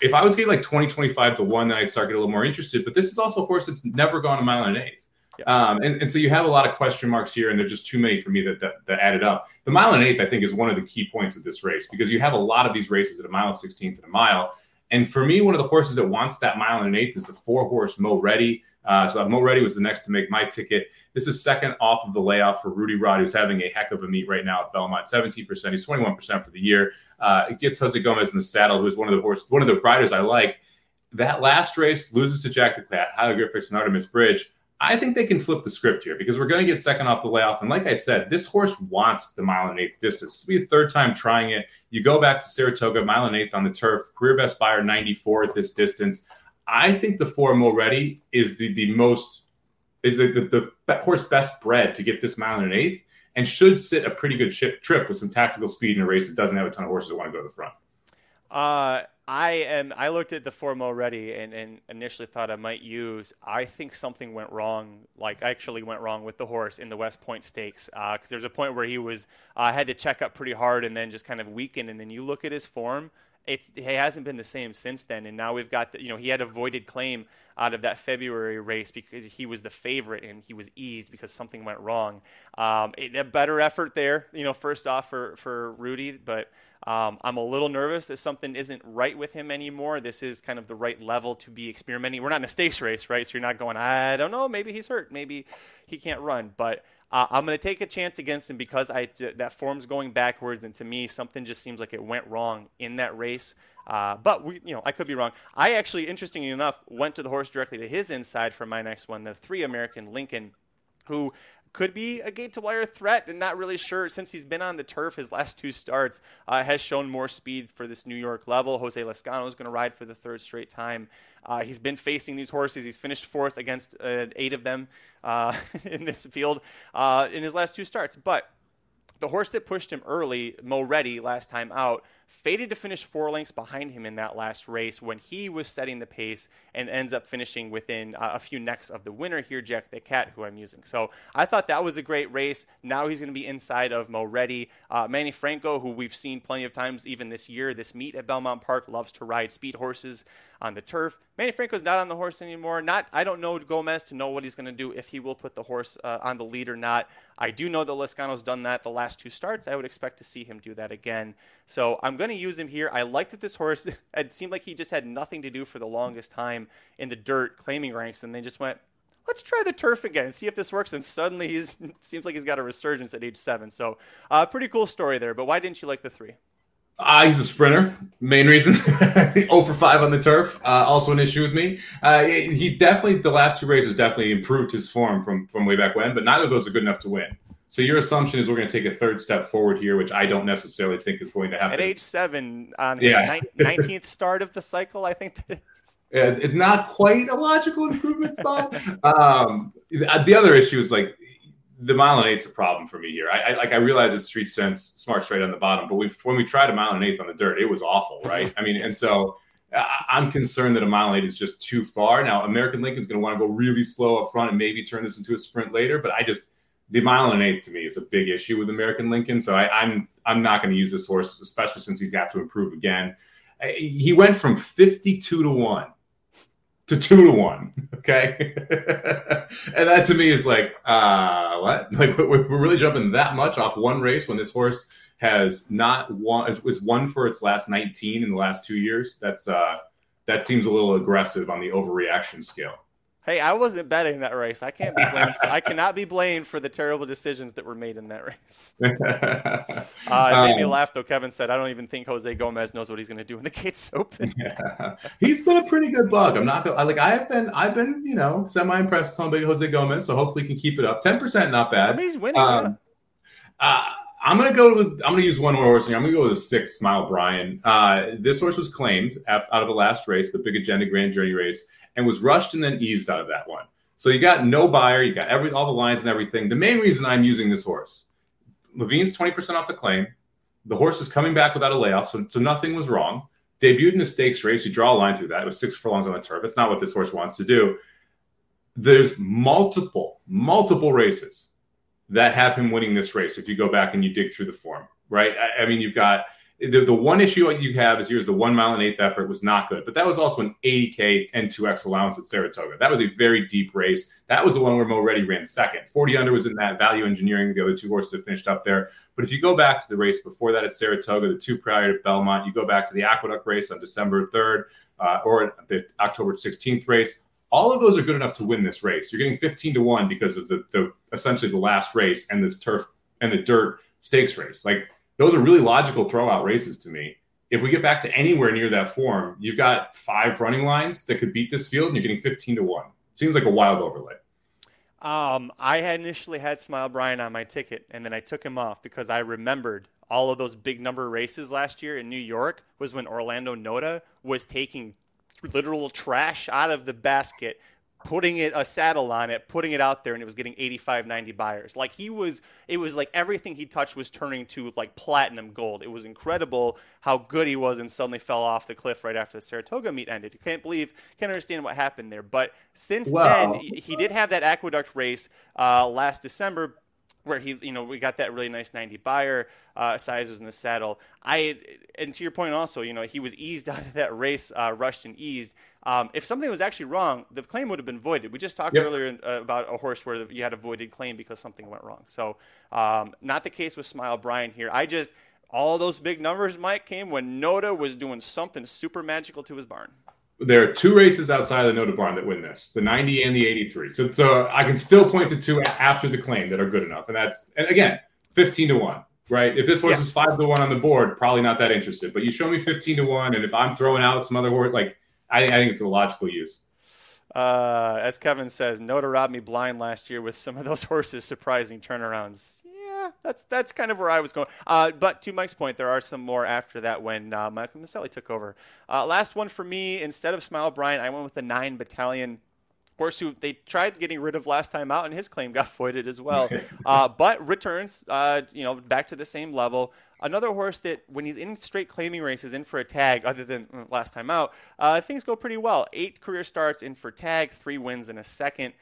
If I was getting like 20, 25 to 1, then I'd start getting a little more interested. But this is also a horse that's never gone 1 mile and an eighth. And so you have a lot of question marks here, and there's just too many for me that added up. The 1 mile and an eighth, I think, is one of the key points of this race, because you have a lot of these races at 1 mile 16th and 1 mile. And for me, one of the horses that wants that 1 mile and an eighth is the 4-horse Mo Ready. So Mo Ready was the next to make my ticket. This is second off of the layoff for Rudy Rod, who's having a heck of a meet right now at Belmont. 17%. He's 21% for the year. It gets Jose Gomez in the saddle, who's one of the riders I like. That last race loses to Jack the Cat, Hieroglyphics, and Artemis Bridge. I think they can flip the script here, because we're going to get second off the layoff. And like I said, this horse wants the 1 mile and an eighth distance. This will be the 3rd time trying it. You go back to Saratoga, 1 mile and an eighth on the turf, career best buyer, 94 at this distance. I think the 4 Mo Ready is the horse best bred to get this 1 mile and an eighth, and should sit a pretty good trip with some tactical speed in a race that doesn't have a ton of horses that want to go to the front. I looked at the 4 Mo Ready and initially thought I might use. I think something went wrong, with the horse in the West Point Stakes, because there's a point where he was had to check up pretty hard and then just kind of weakened. And then you look at his form, it hasn't been the same since then. And now we've got he had a voided claim out of that February race because he was the favorite and he was eased because something went wrong. A better effort there, first off for Rudy, but I'm a little nervous that something isn't right with him anymore. This is kind of the right level to be experimenting. We're not in a stakes race, right? So you're not going, I don't know, maybe he's hurt, maybe he can't run, but I'm going to take a chance against him because that form's going backwards. And to me, something just seems like it went wrong in that race. But I could be wrong. I actually, interestingly enough, went to the horse directly to his inside for my next one, the 3 American Lincoln, who could be a gate-to-wire threat, and not really sure since he's been on the turf. His last 2 starts has shown more speed for this New York level. Jose Lascano is going to ride for the 3rd straight time. He's been facing these horses. He's finished 4th against 8 of them in this field in his last 2 starts. But the horse that pushed him early, Mo Ready, last time out, fated to finish 4 lengths behind him in that last race when he was setting the pace, and ends up finishing within a few necks of the winner here, Jack the Cat, who I'm using. So I thought that was a great race. Now he's going to be inside of Mo Ready. Manny Franco, who we've seen plenty of times even this year, this meet at Belmont Park, loves to ride speed horses on the turf. Manny Franco's not on the horse anymore. I don't know Gomez to know what he's going to do, if he will put the horse on the lead or not. I do know that Lescano's done that the last 2 starts. I would expect to see him do that again. So I'm going to use him here. I liked that this horse, it seemed like he just had nothing to do for the longest time in the dirt claiming ranks, and they just went, let's try the turf again, see if this works, and suddenly seems like he's got a resurgence at age 7. So pretty cool story there. But why didn't you like the 3? He's a sprinter, main reason. 0 for 5 on the turf, also an issue with me. He definitely, the last 2 races definitely improved his form from way back when, but neither of those are good enough to win. So your assumption is we're going to take a 3rd step forward here, which I don't necessarily think is going to happen. At age 7, on the 19th start of the cycle, I think that is. Yeah, it's not quite a logical improvement spot. The other issue is, like, the 1 mile and an eighth's a problem for me here. I realize it's street sense, smart straight on the bottom, but when we tried a 1 mile and an eighth on the dirt, it was awful, right? I mean, and so I'm concerned that a mile and 8 is just too far. Now, American Lincoln's going to want to go really slow up front and maybe turn this into a sprint later. But I just, the mile and 1/8 to me is a big issue with American Lincoln. So I'm not going to use this horse, especially since he's got to improve again. He went from 52-1 to 2-1. Okay. And that to me is like, what? Like we're really jumping that much off one race when this horse has not won, was won for its last 19 in the last 2 years. That's that seems a little aggressive on the overreaction scale. Hey, I wasn't betting that race. I can't be blamed. I cannot be blamed for the terrible decisions that were made in that race. It made me laugh, though. Kevin said, I don't even think Jose Gomez knows what he's going to do when the gates open. Yeah. He's been a pretty good bug. I'm not going to – like, I've been, you know, semi-impressed with Jose Gomez, so hopefully he can keep it up. 10%, not bad. I mean, he's winning. I'm going to use one more horse here. I'm going to go with a 6, Smile Brian. This horse was claimed out of the last race, the Big Agenda Grand Journey race, and was rushed and then eased out of that one. So you got no buyer. You got all the lines and everything. The main reason I'm using this horse, Levine's 20% off the claim. The horse is coming back without a layoff, so nothing was wrong. Debuted in a stakes race. You draw a line through that. It was 6 furlongs on the turf. It's not what this horse wants to do. There's multiple races that have him winning this race if you go back and you dig through the form, right? I mean, you've got... The one issue you have is here's the 1 mile and 1/8 effort was not good, but that was also an 80K N2X allowance at Saratoga. That was a very deep race. That was the one where Mo Ready ran second. 40 under was in that. Value Engineering, the other two horses that finished up there. But if you go back to the race before that at Saratoga, the 2 prior to Belmont, you go back to the Aqueduct race on December 3rd or the October 16th race, all of those are good enough to win this race. You're getting 15-1 because of the essentially the last race and this turf and the dirt stakes race. Like, those are really logical throwout races to me. If we get back to anywhere near that form, you've got 5 running lines that could beat this field, and you're getting 15-1. Seems like a wild overlay. I had initially had Smile Brian on my ticket, and then I took him off because I remembered all of those big number races last year in New York was when Orlando Noda was taking literal trash out of the basket, putting it a saddle on it, putting it out there, and it was getting 85, 90 buyers. Like it was like everything he touched was turning to like platinum gold. It was incredible how good he was and suddenly fell off the cliff right after the Saratoga meet ended. You can't understand what happened there. But since then, he did have that Aqueduct race last December where he, you know, we got that really nice 90 buyer size was in the saddle. And to your point also, you know, he was eased out of that race, rushed and eased. If something was actually wrong, the claim would have been voided. We just talked earlier about a horse where you had a voided claim because something went wrong. So not the case with Smile Brian here. All those big numbers, Mike, came when Noda was doing something super magical to his barn. There are 2 races outside of the Noda barn that win this, the 90 and the 83. So I can still point to 2 after the claim that are good enough. And again, 15-1, right? If this horse is 5-1 on the board, probably not that interested. But you show me 15-1, and if I'm throwing out some other horse, like I think it's a logical use. As Kevin says, Noda robbed me blind last year with some of those horses' surprising turnarounds. That's kind of where I was going. But to Mike's point, there are some more after that when Michael Maselli took over. Last one for me, instead of Smile Brian, I went with the 9 Battalion horse who they tried getting rid of last time out, and his claim got voided as well. But returns, you know, back to the same level. Another horse that when he's in straight claiming races, in for a tag, other than last time out, things go pretty well. 8 career starts, in for tag, 3 wins in a second.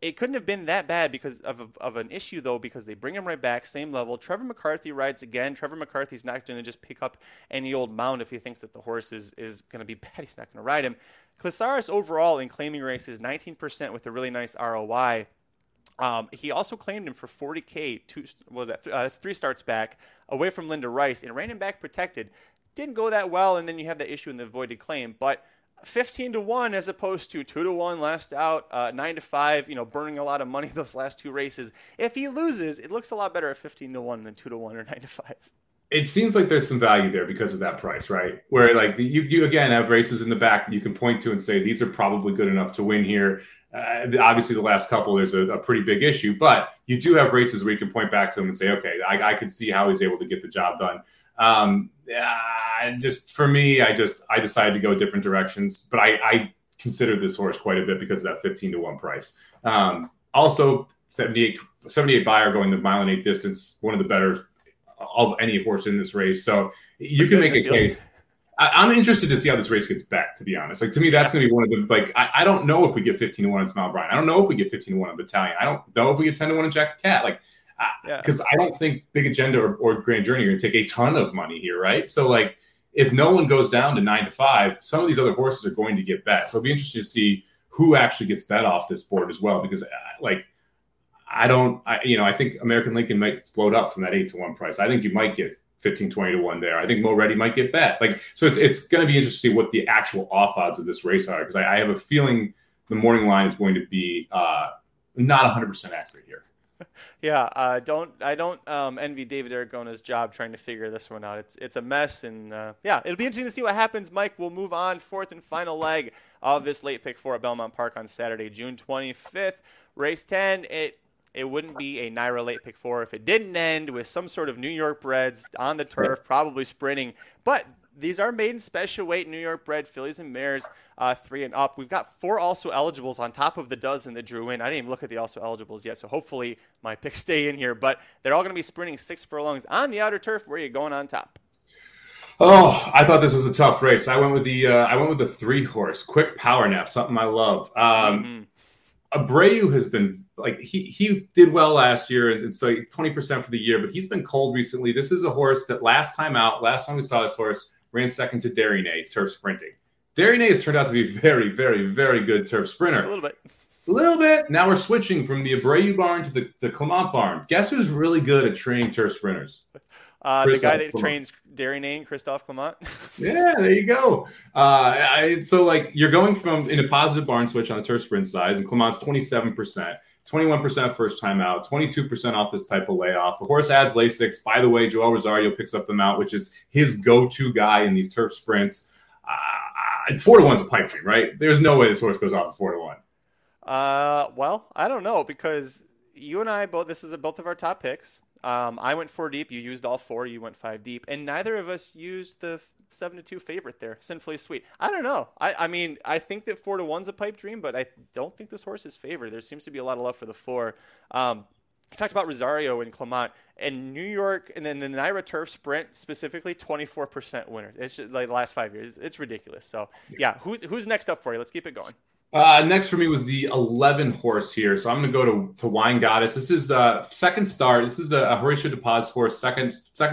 It couldn't have been that bad because of an issue, though, because they bring him right back, same level. Trevor McCarthy rides again. Trevor McCarthy's not going to just pick up any old mound if he thinks that the horse is going to be bad. He's not going to ride him. Cantharos overall in claiming races, 19% with a really nice ROI. He also claimed him for 40K, 3 starts back, away from Linda Rice, and ran him back protected. Didn't go that well, and then you have that issue in the voided claim, but 15-1 as opposed to 2-1 last out, 9-5, you know, burning a lot of money those last 2 races. If he loses, it looks a lot better at 15-1 than 2-1 or 9-5. It seems like there's some value there because of that price, right? Where like you again have races in the back that you can point to and say, these are probably good enough to win here. Obviously the last couple, there's a pretty big issue, but you do have races where you can point back to him and say, okay, I could see how he's able to get the job done. Just for me, I decided to go different directions, but I considered this horse quite a bit because of that 15-1 price. Also 78 buyer going the 1 mile and 8 distance, one of the better of any horse in this race. So you can make a case. I'm interested to see how this race gets back, to be honest. Like, to me, that's going to be one of the, like, I don't know if we get 15-1 on Smile Brian. I don't know if we get 15-1 on Battalion. I don't know if we get 10-1 on Jack the Cat. Like, because I don't think Big Agenda or Grand Journey are going to take a ton of money here, right? So, like, if no one goes down to 9 to 5, some of these other horses are going to get bet. So it'll be interesting to see who actually gets bet off this board as well, because, like, I think American Lincoln might float up from that 8 to 1 price. I think you might get 15-20 to 1 there. I think Mo Ready might get bet. Like, so it's going to be interesting to see what the actual off odds of this race are, because I have a feeling the morning line is going to be not 100% accurate here. Yeah, I don't envy David Aragona's job trying to figure this one out. It's a mess, and it'll be interesting to see what happens. Mike, we'll move on. Fourth and final leg of this late pick four at Belmont Park on Saturday, June 25th, race 10. It wouldn't be a Naira late pick four if it didn't end with some sort of New York breds on the turf, probably sprinting. But these are maiden special weight New York bred fillies and mares, 3 and up. We've got 4 also eligibles on top of the dozen that drew in. I didn't even look at the also eligibles yet, so hopefully my picks stay in here. But they're all going to be sprinting 6 furlongs on the outer turf. Where are you going on top? Oh, I thought this was a tough race. I went with the 3-horse Quick Power Nap, something I love. Abreu has been, like, he did well last year, and so 20% for the year, but he's been cold recently. This is a horse that last time we saw this horse, ran second to Derrynane, turf sprinting. Derrynane has turned out to be very, very, very good turf sprinter. Just a little bit. A little bit. Now we're switching from the Abreu barn to the Clement barn. Guess who's really good at training turf sprinters? The guy that trains Derrynane, Christophe Clement. Yeah, there you go. So you're going from in a positive barn switch on the turf sprint size, and Clement's 27%, 21% first time out, 22% off this type of layoff. The horse adds Lasix. By the way, Joel Rosario picks up the mount, which is his go-to guy in these turf sprints. 4-1's a pipe dream, right? There's no way this horse goes off at 4-1. Well, I don't know, because you and I both of our top picks. I went 4 deep. You used all 4. You went 5 deep, and neither of us used the 7-2 favorite there, Sinfully Sweet. I don't know. I mean, I think that 4-1's a pipe dream, but I don't think this horse is favored. There seems to be a lot of love for the 4. I talked about Rosario and Clement and New York, and then the Naira Turf Sprint specifically, 24% winner. It's just, like, the last 5 years. It's ridiculous. So yeah, who's next up for you? Let's keep it going. Next for me was the 11 horse here. So I'm going to go to Wine Goddess. This is second start. This is a Horatio de Paz horse, second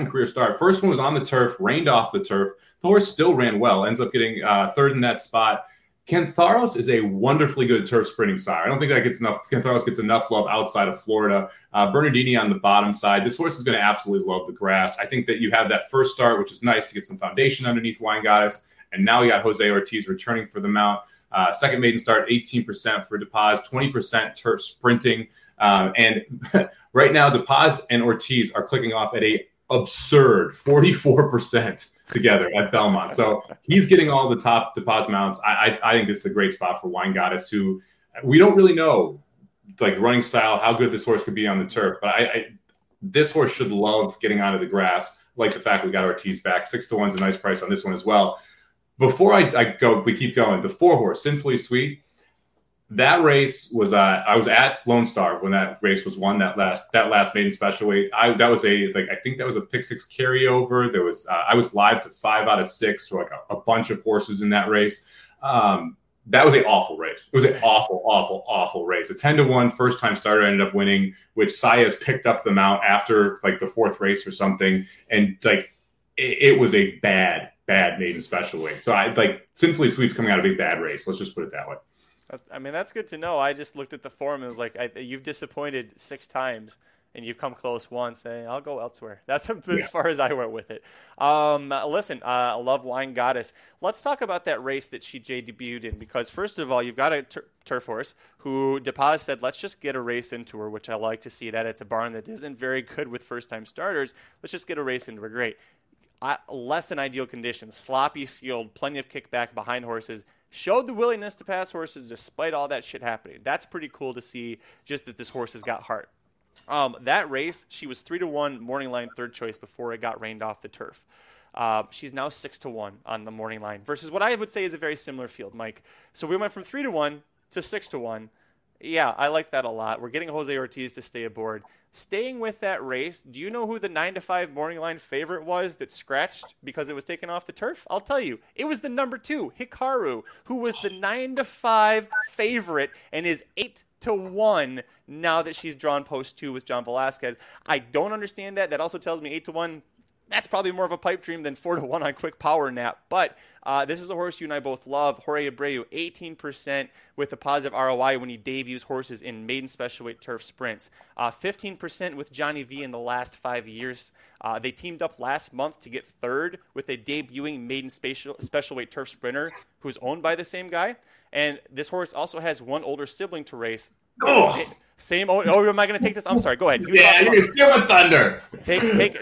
career start. First one was on the turf, rained off the turf. The horse still ran well, ends up getting third in that spot. Cantharos is a wonderfully good turf sprinting sire. I don't think that gets enough. Cantharos gets enough love outside of Florida. Bernardini on the bottom side. This horse is going to absolutely love the grass. I think that you have that first start, which is nice to get some foundation underneath Wine Goddess. And now we got Jose Ortiz returning for the mount. Second maiden start, 18% for De Paz, 20% turf sprinting. And right now, De Paz and Ortiz are clicking off at a absurd 44% together at Belmont. So he's getting all the top De Paz mounts. I think this is a great spot for Wine Goddess, who we don't really know, like, running style, how good this horse could be on the turf. But this horse should love getting out of the grass. I like the fact we got Ortiz back. 6-1's a nice price on this one as well. Before we keep going, the 4-horse, Sinfully Sweet, that race was, I was at Lone Star when that race was won, that last maiden special weight. I think that was a pick six carryover. There was, I was live to 5 out of 6 to, like, a bunch of horses in that race. That was an awful race. It was an awful race. A 10-1 first-time starter ended up winning, which Saez picked up the mount after, like, the 4th race or something. And, like, it was a bad maiden special weight. So I like Sinfully Sweet's coming out of a big bad race. Let's just put it that way. That's good to know. I just looked at the form and was like, you've disappointed 6 times and you've come close once. And I'll go elsewhere. That's as far as I went with it. Listen, I love Wine Goddess. Let's talk about that race that she debuted in, because first of all, you've got a turf horse who De Paz said, let's just get a race into her, which I like to see that. It's a barn that isn't very good with first-time starters. Let's just get a race into her. Great. Less than ideal conditions, sloppy sealed, plenty of kickback behind horses, showed the willingness to pass horses despite all that shit happening. That's pretty cool to see, just that this horse has got heart. That race, she was 3-1 morning line third choice before it got rained off the turf. She's now 6-1 on the morning line versus what I would say is a very similar field, Mike. So we went from 3-1 to 6-1. Yeah, I like that a lot. We're getting Jose Ortiz to stay aboard. Staying with that race, do you know who the 9-to-5 morning line favorite was that scratched because it was taken off the turf? I'll tell you. It was the number 2, Hikaru, who was the 9-to-5 favorite and is 8-to-1 now that she's drawn post 2 with John Velasquez. I don't understand that. That also tells me 8-to-1. That's probably more of a pipe dream than 4-to-1 on Quick Power Nap. But this is a horse you and I both love. Jorge Abreu, 18% with a positive ROI when he debuts horses in maiden specialweight turf sprints. 15% with Johnny V in the last 5 years. They teamed up last month to get third with a debuting maiden specialweight turf sprinter who's owned by the same guy. And this horse also has one older sibling to race. Oh. Same. Oh, am I going to take this? I'm sorry. Go ahead. You're still with Thunder.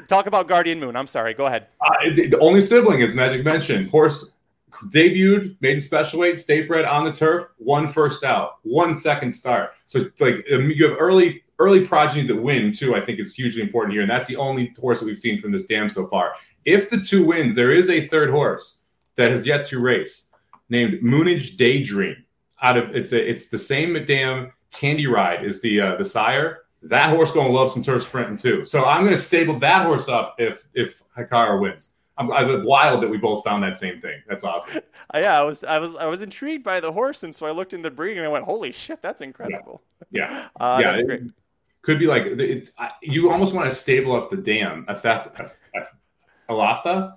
Talk about Guardian Moon. I'm sorry. Go ahead. The only sibling is Magic Mention. Horse debuted, made in specialweight, state bred on the turf, 1 first out, 1 second start. So like you have early progeny that win too. I think is hugely important here, and that's the only horse that we've seen from this dam so far. If the 2 wins, there is a third horse that has yet to race, named Moonage Daydream. It's the same dam. Candy Ride is the sire. That horse going to love some turf sprinting too. So I'm going to stable that horse up if Hikaru wins. I'm wild that we both found that same thing. That's awesome. Yeah, I was intrigued by the horse, and so I looked into breeding and I went, holy shit, that's incredible. Yeah, that's great. Could be like you almost want to stable up the dam. Alatha,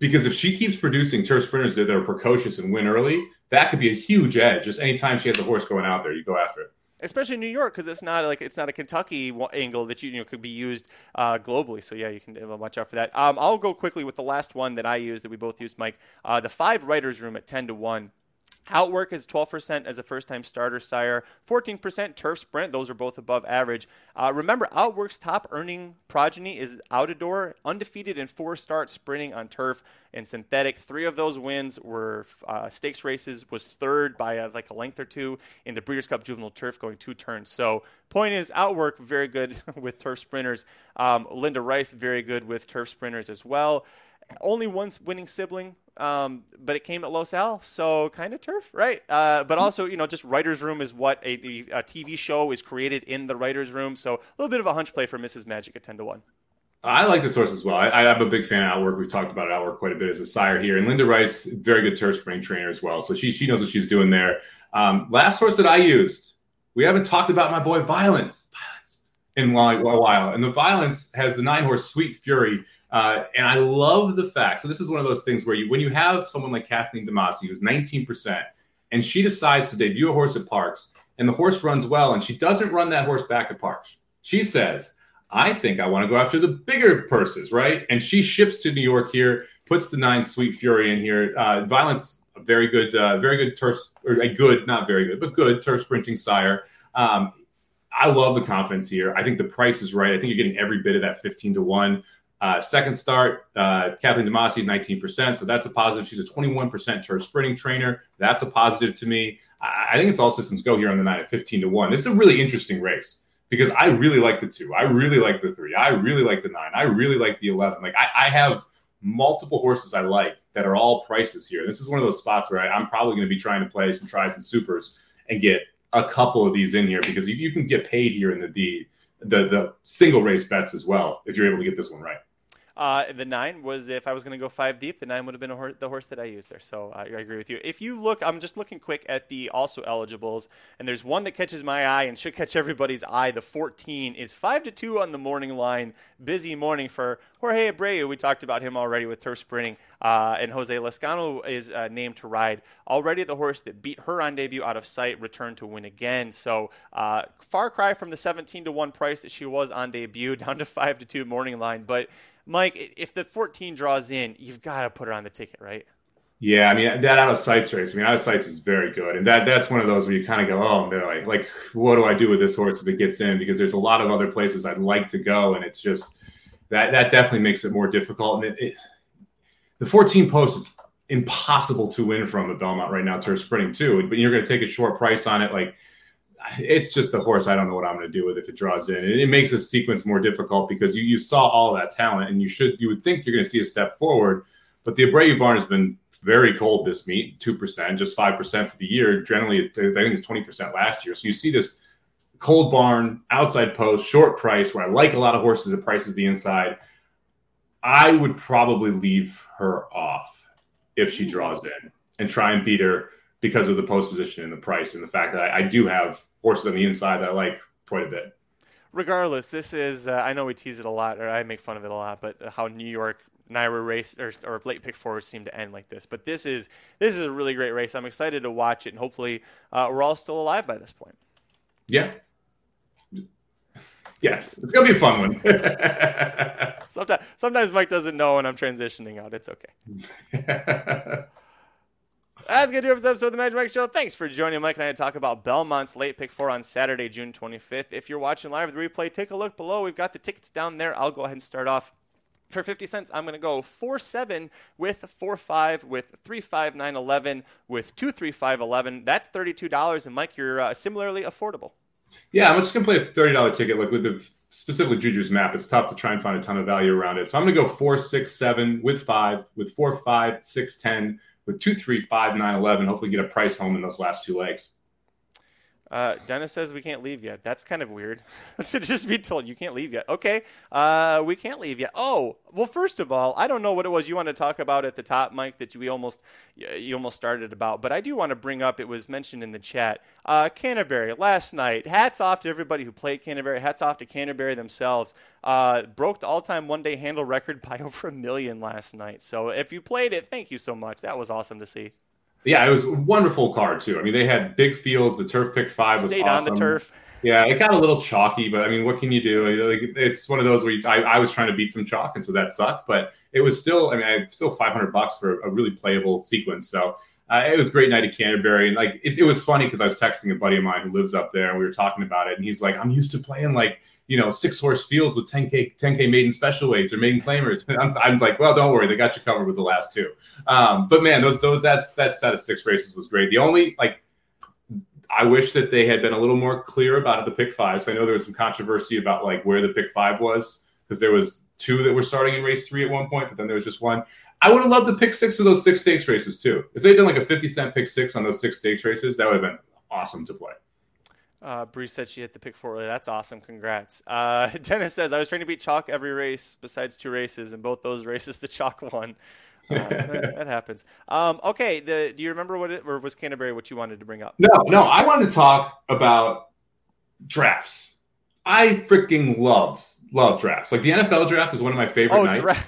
because if she keeps producing turf sprinters that are precocious and win early, that could be a huge edge. Just anytime she has a horse going out there, you go after it. Especially in New York, because it's not a Kentucky angle that you know could be used globally. So yeah, you can watch out for that. I'll go quickly with the last one that I used that we both used, Mike. The 5 Writers Room at 10-1. Outwork is 12% as a first-time starter sire, 14% turf sprint. Those are both above average. Remember, Outwork's top-earning progeny is Outador, undefeated in 4 starts sprinting on turf and synthetic. 3 of those wins were stakes races, was third by a length or 2 in the Breeders' Cup Juvenile Turf going 2 turns. So point is, Outwork, very good with turf sprinters. Linda Rice, very good with turf sprinters as well. Only 1 winning sibling. But it came at Los Al, so kind of turf, right? But also, just writer's room is what a TV show is created in the writer's room. So a little bit of a hunch play for Mrs. Magic at 10-1. I like this horse as well. I'm a big fan of Outwork. We've talked about Outwork quite a bit as a sire here. And Linda Rice, very good turf spring trainer as well. So she knows what she's doing there. Last horse that I used, we haven't talked about my boy Violence in a while. And the Violence has the 9 horse Sweet Fury. And I love the fact. So this is one of those things where when you have someone like Kathleen DeMasi, who's 19%, and she decides to debut a horse at Parks, and the horse runs well, and she doesn't run that horse back at Parks. She says, I think I want to go after the bigger purses, right? And she ships to New York here, puts the 9 Sweet Fury in here. Violence, very good turf, or a good, not very good, but good turf sprinting sire. I love the confidence here. I think the price is right. I think you're getting every bit of that 15-1. Second start, Kathleen DeMasi, 19%. So that's a positive. She's a 21% turf sprinting trainer. That's a positive to me. I think it's all systems go here on the night at 15-1. This is a really interesting race because I really like the 2. I really like the 3. I really like the 9. I really like the 11. Like I have multiple horses I like that are all prices here. This is one of those spots where I'm probably going to be trying to play some tries and supers and get a couple of these in here because you can get paid here in the single race bets as well if you're able to get this one right. The 9 was, if I was going to go 5 deep, the 9 would have been the horse that I used there. So I agree with you. If you look, I'm just looking quick at the also eligibles, and there's one that catches my eye and should catch everybody's eye. The 14 is 5-2 on the morning line. Busy morning for Jorge Abreu. We talked about him already with turf sprinting. And Jose Lascano is named to ride. Already the horse that beat her on debut out of sight returned to win again. So far cry from the 17-1 price that she was on debut down to 5-2 morning line. But Mike, if the 14 draws in, you've got to put it on the ticket, right? Yeah, I mean, that out of sights race, out of sights is very good. And that's one of those where you kind of go, oh, no, like, what do I do with this horse if it gets in? Because there's a lot of other places I'd like to go. And it's just that definitely makes it more difficult. And the 14 post is impossible to win from at Belmont right now, turf sprinting too. But you're going to take a short price on it. Like, it's just a horse I don't know what I'm going to do with if it draws in. And it makes a sequence more difficult because you saw all that talent, and you would think you're going to see a step forward. But the Abreu barn has been very cold this meet, 2%, just 5% for the year. Generally, I think it's 20% last year. So you see this cold barn, outside post, short price, where I like a lot of horses that prices the inside. I would probably leave her off if she draws in and try and beat her because of the post position and the price and the fact that I do have horses on the inside that I like quite a bit. Regardless, this is, I know we tease it a lot, or I make fun of it a lot, but how New York Naira race or late pick fours seem to end like this. But this is a really great race. I'm excited to watch it, and hopefully we're all still alive by this point. Yeah. Yes, it's going to be a fun one. Sometimes Mike doesn't know when I'm transitioning out. It's okay. That's going to do it for this episode of the Magic Mike Show. Thanks for joining Mike and I to talk about Belmont's late pick four on Saturday, June 25th. If you're watching live with the replay, take a look below. We've got the tickets down there. I'll go ahead and start off. For 50 cents, I'm going to go 4-7 with 4-5 with 3-5-9-11 with 2-3-5-11. That's $32. And, Mike, you're similarly affordable. Yeah, I'm just going to play a $30 ticket. Like with the specifically Juju's Map, it's tough to try and find a ton of value around it. So I'm going to go 4-6-7 with 5, with 4-5-6-10, with 2-3-5-9-11. Hopefully get a price home in those last two legs. Dennis says we can't leave yet. That's kind of weird. Should just be told you can't leave yet. Okay. We can't leave yet. Oh, well, first of all, I don't know what it was you wanted to talk about at the top, Mike, that you almost started about, but I do want to bring up, it was mentioned in the chat, Canterbury last night. Hats off to everybody who played Canterbury. Hats off to Canterbury themselves. Broke the all-time one-day handle record by over $1 million last night. So if you played it, thank you so much. That was awesome to see. Yeah, it was a wonderful card, too. I mean, they had big fields. The turf pick five was awesome. Stayed on the turf. Yeah, it got a little chalky, but, I mean, what can you do? Like, it's one of those where I was trying to beat some chalk, and so that sucked. But it was still, I mean, I still $500 for a really playable sequence. So it was a great night at Canterbury. And, like, it was funny because I was texting a buddy of mine who lives up there, and we were talking about it. And he's like, I'm used to playing, like, you know, 6-horse fields with 10K maiden special weights or maiden claimers. I'm like, well, don't worry. They got you covered with the last two. But, man, that set of 6 races was great. The only, like, I wish that they had been a little more clear about the pick five. So I know there was some controversy about, like, where the pick five was because there was 2 that were starting in race 3 at one point, but then there was just 1. I would have loved to pick 6 for those 6 stakes races, too. If they had done, like, a 50-cent pick 6 on those 6 stakes races, that would have been awesome to play. Bree said she hit the pick 4 earlier. That's awesome. Congrats. Dennis says, I was trying to beat chalk every race besides 2 races, and both those races the chalk won. That happens. Okay, do you remember or was Canterbury what you wanted to bring up? No, I wanted to talk about drafts. I freaking love drafts. Like, the NFL draft is one of my favorite nights.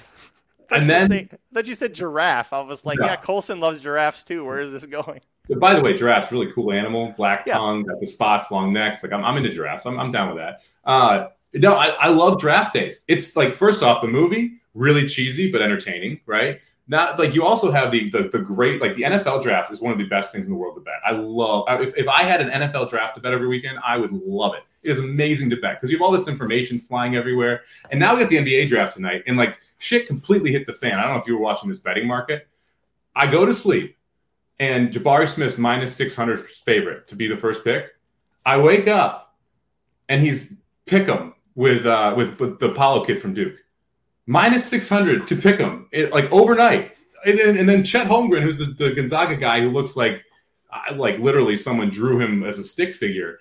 And then I thought you said giraffe. I was like, yeah, Colson loves giraffes, too. Where is this going? By the way, giraffes, really cool animal, black tongue, got the spots, long necks. Like, I'm into giraffes. I'm down with that. I love draft days. It's like, first off, the movie, really cheesy but entertaining, right? Not like you also have the great, like, the NFL draft is one of the best things in the world to bet. I love, if I had an NFL draft to bet every weekend, I would love it. It is amazing to bet because you have all this information flying everywhere. And now we got the NBA draft tonight, and like shit completely hit the fan. I don't know if you were watching this betting market. I go to sleep. And Jabari Smith's minus 600 favorite to be the first pick. I wake up, and he's pick 'em with the Apollo kid from Duke. Minus 600 to pick 'em, like overnight. And then Chet Holmgren, who's the Gonzaga guy who looks like literally someone drew him as a stick figure,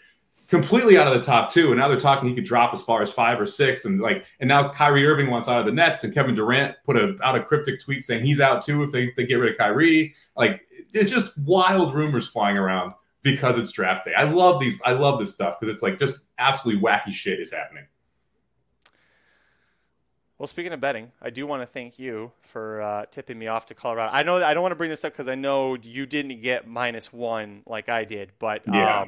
completely out of the top 2. And now they're talking he could drop as far as 5 or 6. And now Kyrie Irving wants out of the Nets, and Kevin Durant put out a cryptic tweet saying he's out too if they get rid of Kyrie. Like, it's just wild rumors flying around because it's draft day. I love this stuff because it's like just absolutely wacky shit is happening. Well, speaking of betting, I do want to thank you for tipping me off to Colorado. I know I don't want to bring this up because I know you didn't get -1 like I did, but yeah.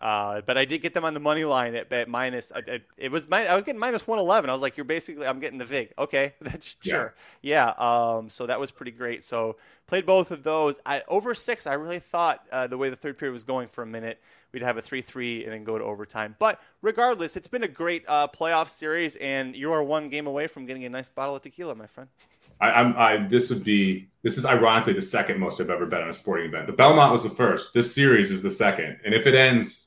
But I did get them on the money line at minus. I was getting minus -111. I was like, you're basically, I'm getting the vig. Okay, that's sure. Yeah. So that was pretty great. So played both of those. Over 6. I really thought the way the third period was going for a minute, we'd have a 3-3 and then go to overtime. But regardless, it's been a great playoff series, and you are 1 game away from getting a nice bottle of tequila, my friend. This is ironically the second most I've ever bet on a sporting event. The Belmont was the first. This series is the second. And if it ends,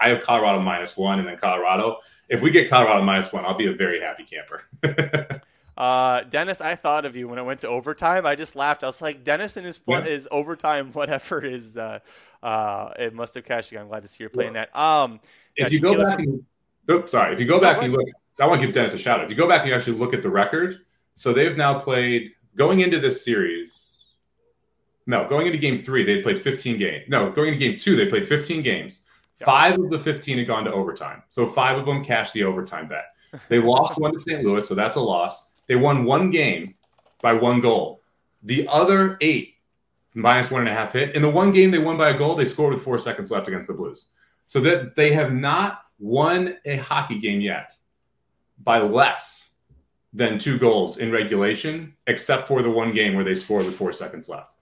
I have Colorado -1, and then Colorado. If we get Colorado -1, I'll be a very happy camper. Dennis, I thought of you when I went to overtime. I just laughed. I was like, Dennis and his is overtime, whatever is. It must have cashed you. I'm glad to see you're playing that. If you go back, if you go back and look, I want to give Dennis a shout out. If you go back and you actually look at the record, so they've now played going into this series. No, going into game three, they played 15 games. No, going into game two, they played 15 games. Yep. 5 of the 15 had gone to overtime, so 5 of them cashed the overtime bet. They lost one to St. Louis, so that's a loss. They won one game by 1 goal. The other 8. -1.5 hit. In the one game they won by a goal, they scored with 4 seconds left against the Blues. So that they have not won a hockey game yet by less than 2 goals in regulation, except for the one game where they scored with 4 seconds left.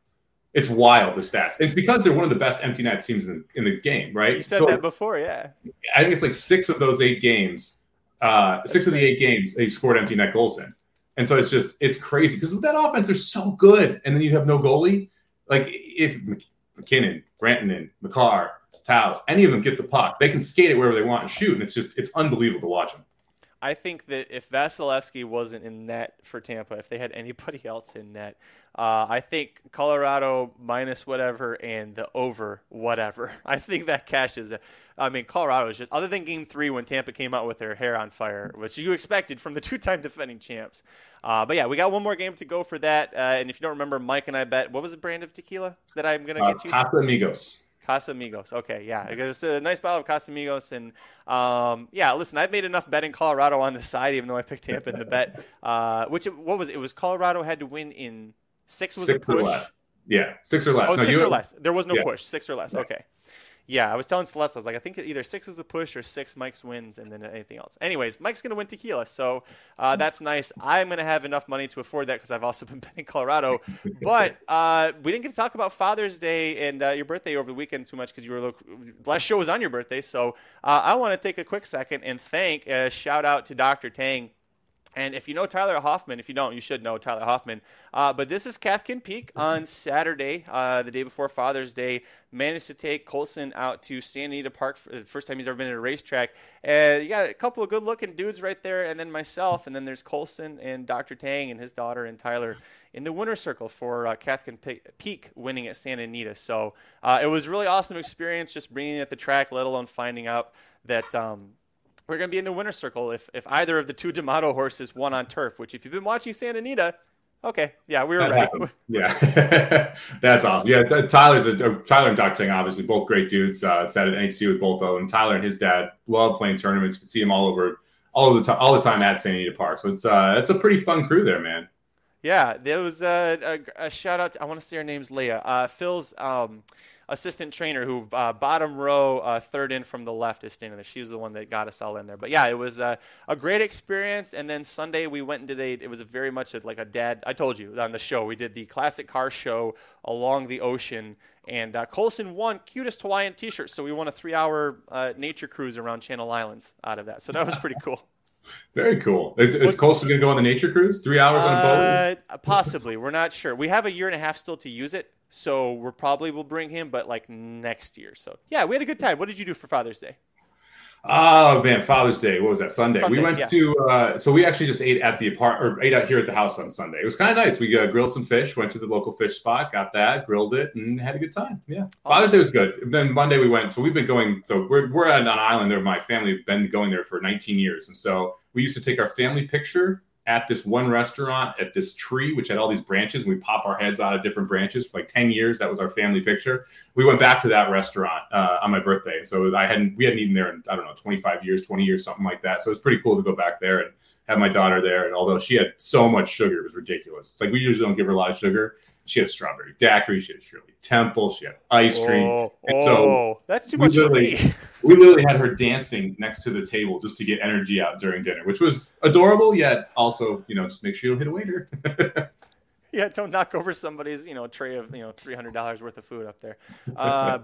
It's wild, the stats. It's because they're one of the best empty net teams in the game, right? You said that before, yeah. I think it's like 6 of those 8 games, 6 of the 8 games they scored empty net goals in. And so it's just, it's crazy. Because with that offense, they're so good. And then you have no goalie. Like, if McKinnon, Rantanen, McCarr, Taos, any of them get the puck, they can skate it wherever they want and shoot, and it's just, it's unbelievable to watch them. I think that if Vasilevsky wasn't in net for Tampa, if they had anybody else in net, I think Colorado minus whatever and the over whatever. I think that cashes. I mean, Colorado is just, other than game 3 when Tampa came out with their hair on fire, which you expected from the 2-time defending champs. But yeah, we got one more game to go for that. And if you don't remember, Mike and I bet, what was the brand of tequila that I'm going to get you? Casamigos. Casamigos. Okay, yeah. It's a nice bottle of Casamigos. And, yeah, listen, I've made enough betting Colorado on the side, even though I picked Tampa in the bet. What was it? It was Colorado had to win in 6, was it push? 6 or less. Yeah, 6 or less. Oh, no, 6 or less. There was no push. 6 or less. Okay. Yeah, I was telling Celeste, I was like, I think either 6 is the push or 6 Mike's wins and then anything else. Anyways, Mike's going to win tequila, so that's nice. I'm going to have enough money to afford that because I've also been betting Colorado. But we didn't get to talk about Father's Day and your birthday over the weekend too much because you were last show was on your birthday. So I want to take a quick second and thank a shout out to Dr. Tang. And if you know Tyler Hoffman, if you don't, you should know Tyler Hoffman. But this is Kathkin Peak on Saturday, the day before Father's Day. Managed to take Colson out to Santa Anita Park for the first time he's ever been at a racetrack. And you got a couple of good-looking dudes right there, and then myself. And then there's Colson and Dr. Tang and his daughter and Tyler in the winner's circle for Kathkin Peak winning at Santa Anita. So it was a really awesome experience just being at the track, let alone finding out that we're going to be in the winner's circle if either of the 2 D'Amato horses won on turf, which if you've been watching Santa Anita, okay, yeah, we were right. Yeah, that's awesome. Yeah, Tyler and Dr. Tang, obviously, both great dudes. Sat at NHC with both of them. And Tyler and his dad love playing tournaments. You can see them all the time at Santa Anita Park. So it's a pretty fun crew there, man. Yeah, there was a shout-out to – I want to say her name's Leah. Phil's assistant trainer who bottom row, third in from the left is standing there. She was the one that got us all in there. But, yeah, it was a great experience. And then Sunday we went and did it was very much like a dad – I told you on the show. We did the classic car show along the ocean. And Colson won cutest Hawaiian T-shirt. So we won a 3-hour nature cruise around Channel Islands out of that. So that was pretty cool. Very cool. Is Colson going to go on the nature cruise? 3 hours on a boat? Possibly. We're not sure. We have a 1.5 years still to use it, so we'll probably bring him, but like next year. So yeah, we had a good time. What did you do for Father's Day? Oh man, Father's Day. What was that? Sunday. We went to. So we actually just ate at ate out here at the house on Sunday. It was kind of nice. We grilled some fish. Went to the local fish spot, got that, grilled it, and had a good time. Yeah, awesome. Father's Day was good. Then Monday we went. So we've been going. So we're on an island there. My family have been going there for 19 years, and so we used to take our family picture at this one restaurant at this tree, which had all these branches, and we pop our heads out of different branches for like 10 years. That was our family picture. We went back to that restaurant on my birthday. So we hadn't eaten there in, I don't know, 25 years, 20 years, something like that. So it was pretty cool to go back there and have my daughter there. And although she had so much sugar, it was ridiculous. It's like we usually don't give her a lot of sugar. She had a strawberry daiquiri. She had Shirley Temple. She had ice cream. So that's too much for me. We literally had her dancing next to the table just to get energy out during dinner, which was adorable, yet also, just make sure you don't hit a waiter. Yeah, don't knock over somebody's, tray of, $300 worth of food up there.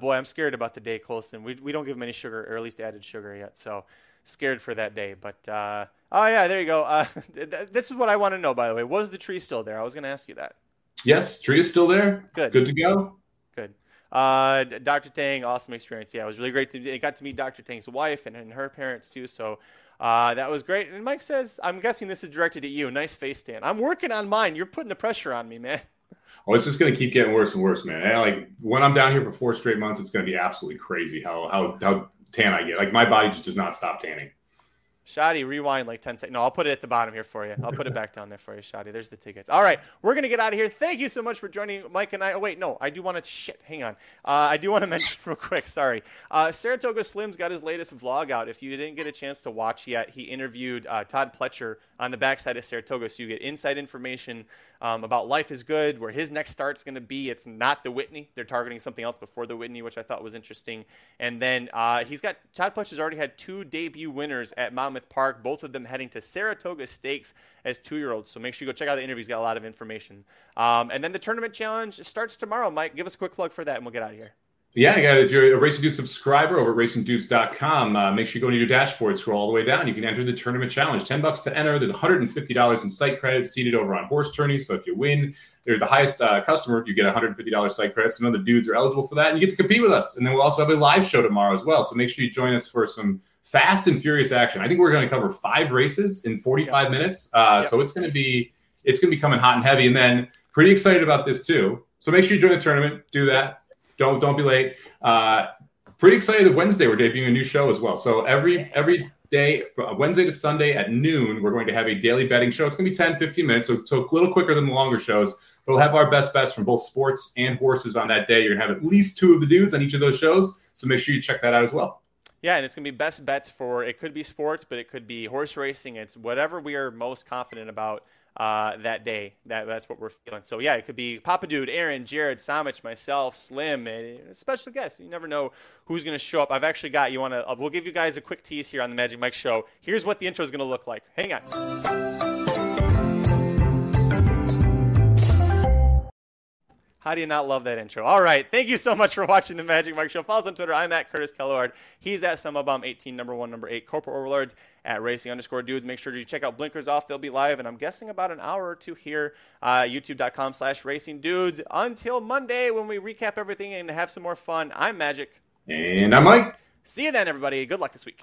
Boy, I'm scared about the day, Colson. We don't give him any sugar, or at least added sugar yet, so scared for that day. But, oh, yeah, there you go. This is what I want to know, by the way. Was the tree still there? I was going to ask you that. Yes, tree is still there. Good to go. Good. Dr. Tang, awesome experience. Yeah, it was really great. I got to meet Dr. Tang's wife and her parents too. So That was great. And Mike says, I'm guessing this is directed at you. Nice face, Dan. I'm working on mine. You're putting the pressure on me, man. Oh, it's just going to keep getting worse and worse, man. Like when I'm down here for 4 straight months, it's going to be absolutely crazy how tan I get. Like my body just does not stop tanning. Shadi, rewind like 10 seconds. No, I'll put it at the bottom here for you. I'll put it back down there for you, Shadi. There's the tickets. All right, we're going to get out of here. Thank you so much for joining Mike and I. Oh, wait, no, I do want to – shit, hang on. I do want to mention real quick, sorry. Saratoga Slim's got his latest vlog out. If you didn't get a chance to watch yet, he interviewed Todd Pletcher on the backside of Saratoga, so you get inside information about Life is Good, where his next start's going to be. It's not the Whitney. They're targeting something else before the Whitney, which I thought was interesting. And then he's got – Todd Pletcher's already had 2 debut winners at Monmouth Park, both of them heading to Saratoga Stakes as 2-year-olds. So make sure you go check out the interview. He's got a lot of information. And then the tournament challenge starts tomorrow. Mike, give us a quick plug for that, and we'll get out of here. Yeah, if you're a Racing Dudes subscriber over at racingdudes.com, make sure you go into your dashboard, scroll all the way down. You can enter the tournament challenge. $10 to enter. There's $150 in site credits seated over on horse tourneys. So if you win, there's the highest customer, you get $150 site credits. None of the dudes are eligible for that. And you get to compete with us. And then we'll also have a live show tomorrow as well. So make sure you join us for some fast and furious action. I think we're going to cover 5 races in 45 minutes. So it's going to be coming hot and heavy. And then pretty excited about this too. So make sure you join the tournament. Do that. Don't be late. Pretty excited that Wednesday we're debuting a new show as well. So every day, Wednesday to Sunday at noon, we're going to have a daily betting show. It's going to be 10, 15 minutes, so a little quicker than the longer shows. But we'll have our best bets from both sports and horses on that day. You're going to have at least 2 of the dudes on each of those shows, so make sure you check that out as well. Yeah, and it's going to be best bets for – it could be sports, but it could be horse racing. It's whatever we are most confident about. That day, that's what we're feeling. So yeah, it could be Papa Dude, Aaron, Jared, Samich, myself, Slim, and a special guest. You never know who's going to show up. I've actually got – we'll give you guys a quick tease here on the Magic Mike Show. Here's what the intro is going to look like. Hang on. How do you not love that intro? All right, thank you so much for watching the Magic Mike Show. Follow us on Twitter. I'm at Curtis Kellard. He's at Summabomb18, number 8, Corporate Overlords. At Racing_Dudes. Make sure you check out Blinkers Off. They'll be live, and I'm guessing about an hour or two here, youtube.com/racingdudes. Until Monday when we recap everything and have some more fun, I'm Magic. And I'm Mike. See you then, everybody. Good luck this week.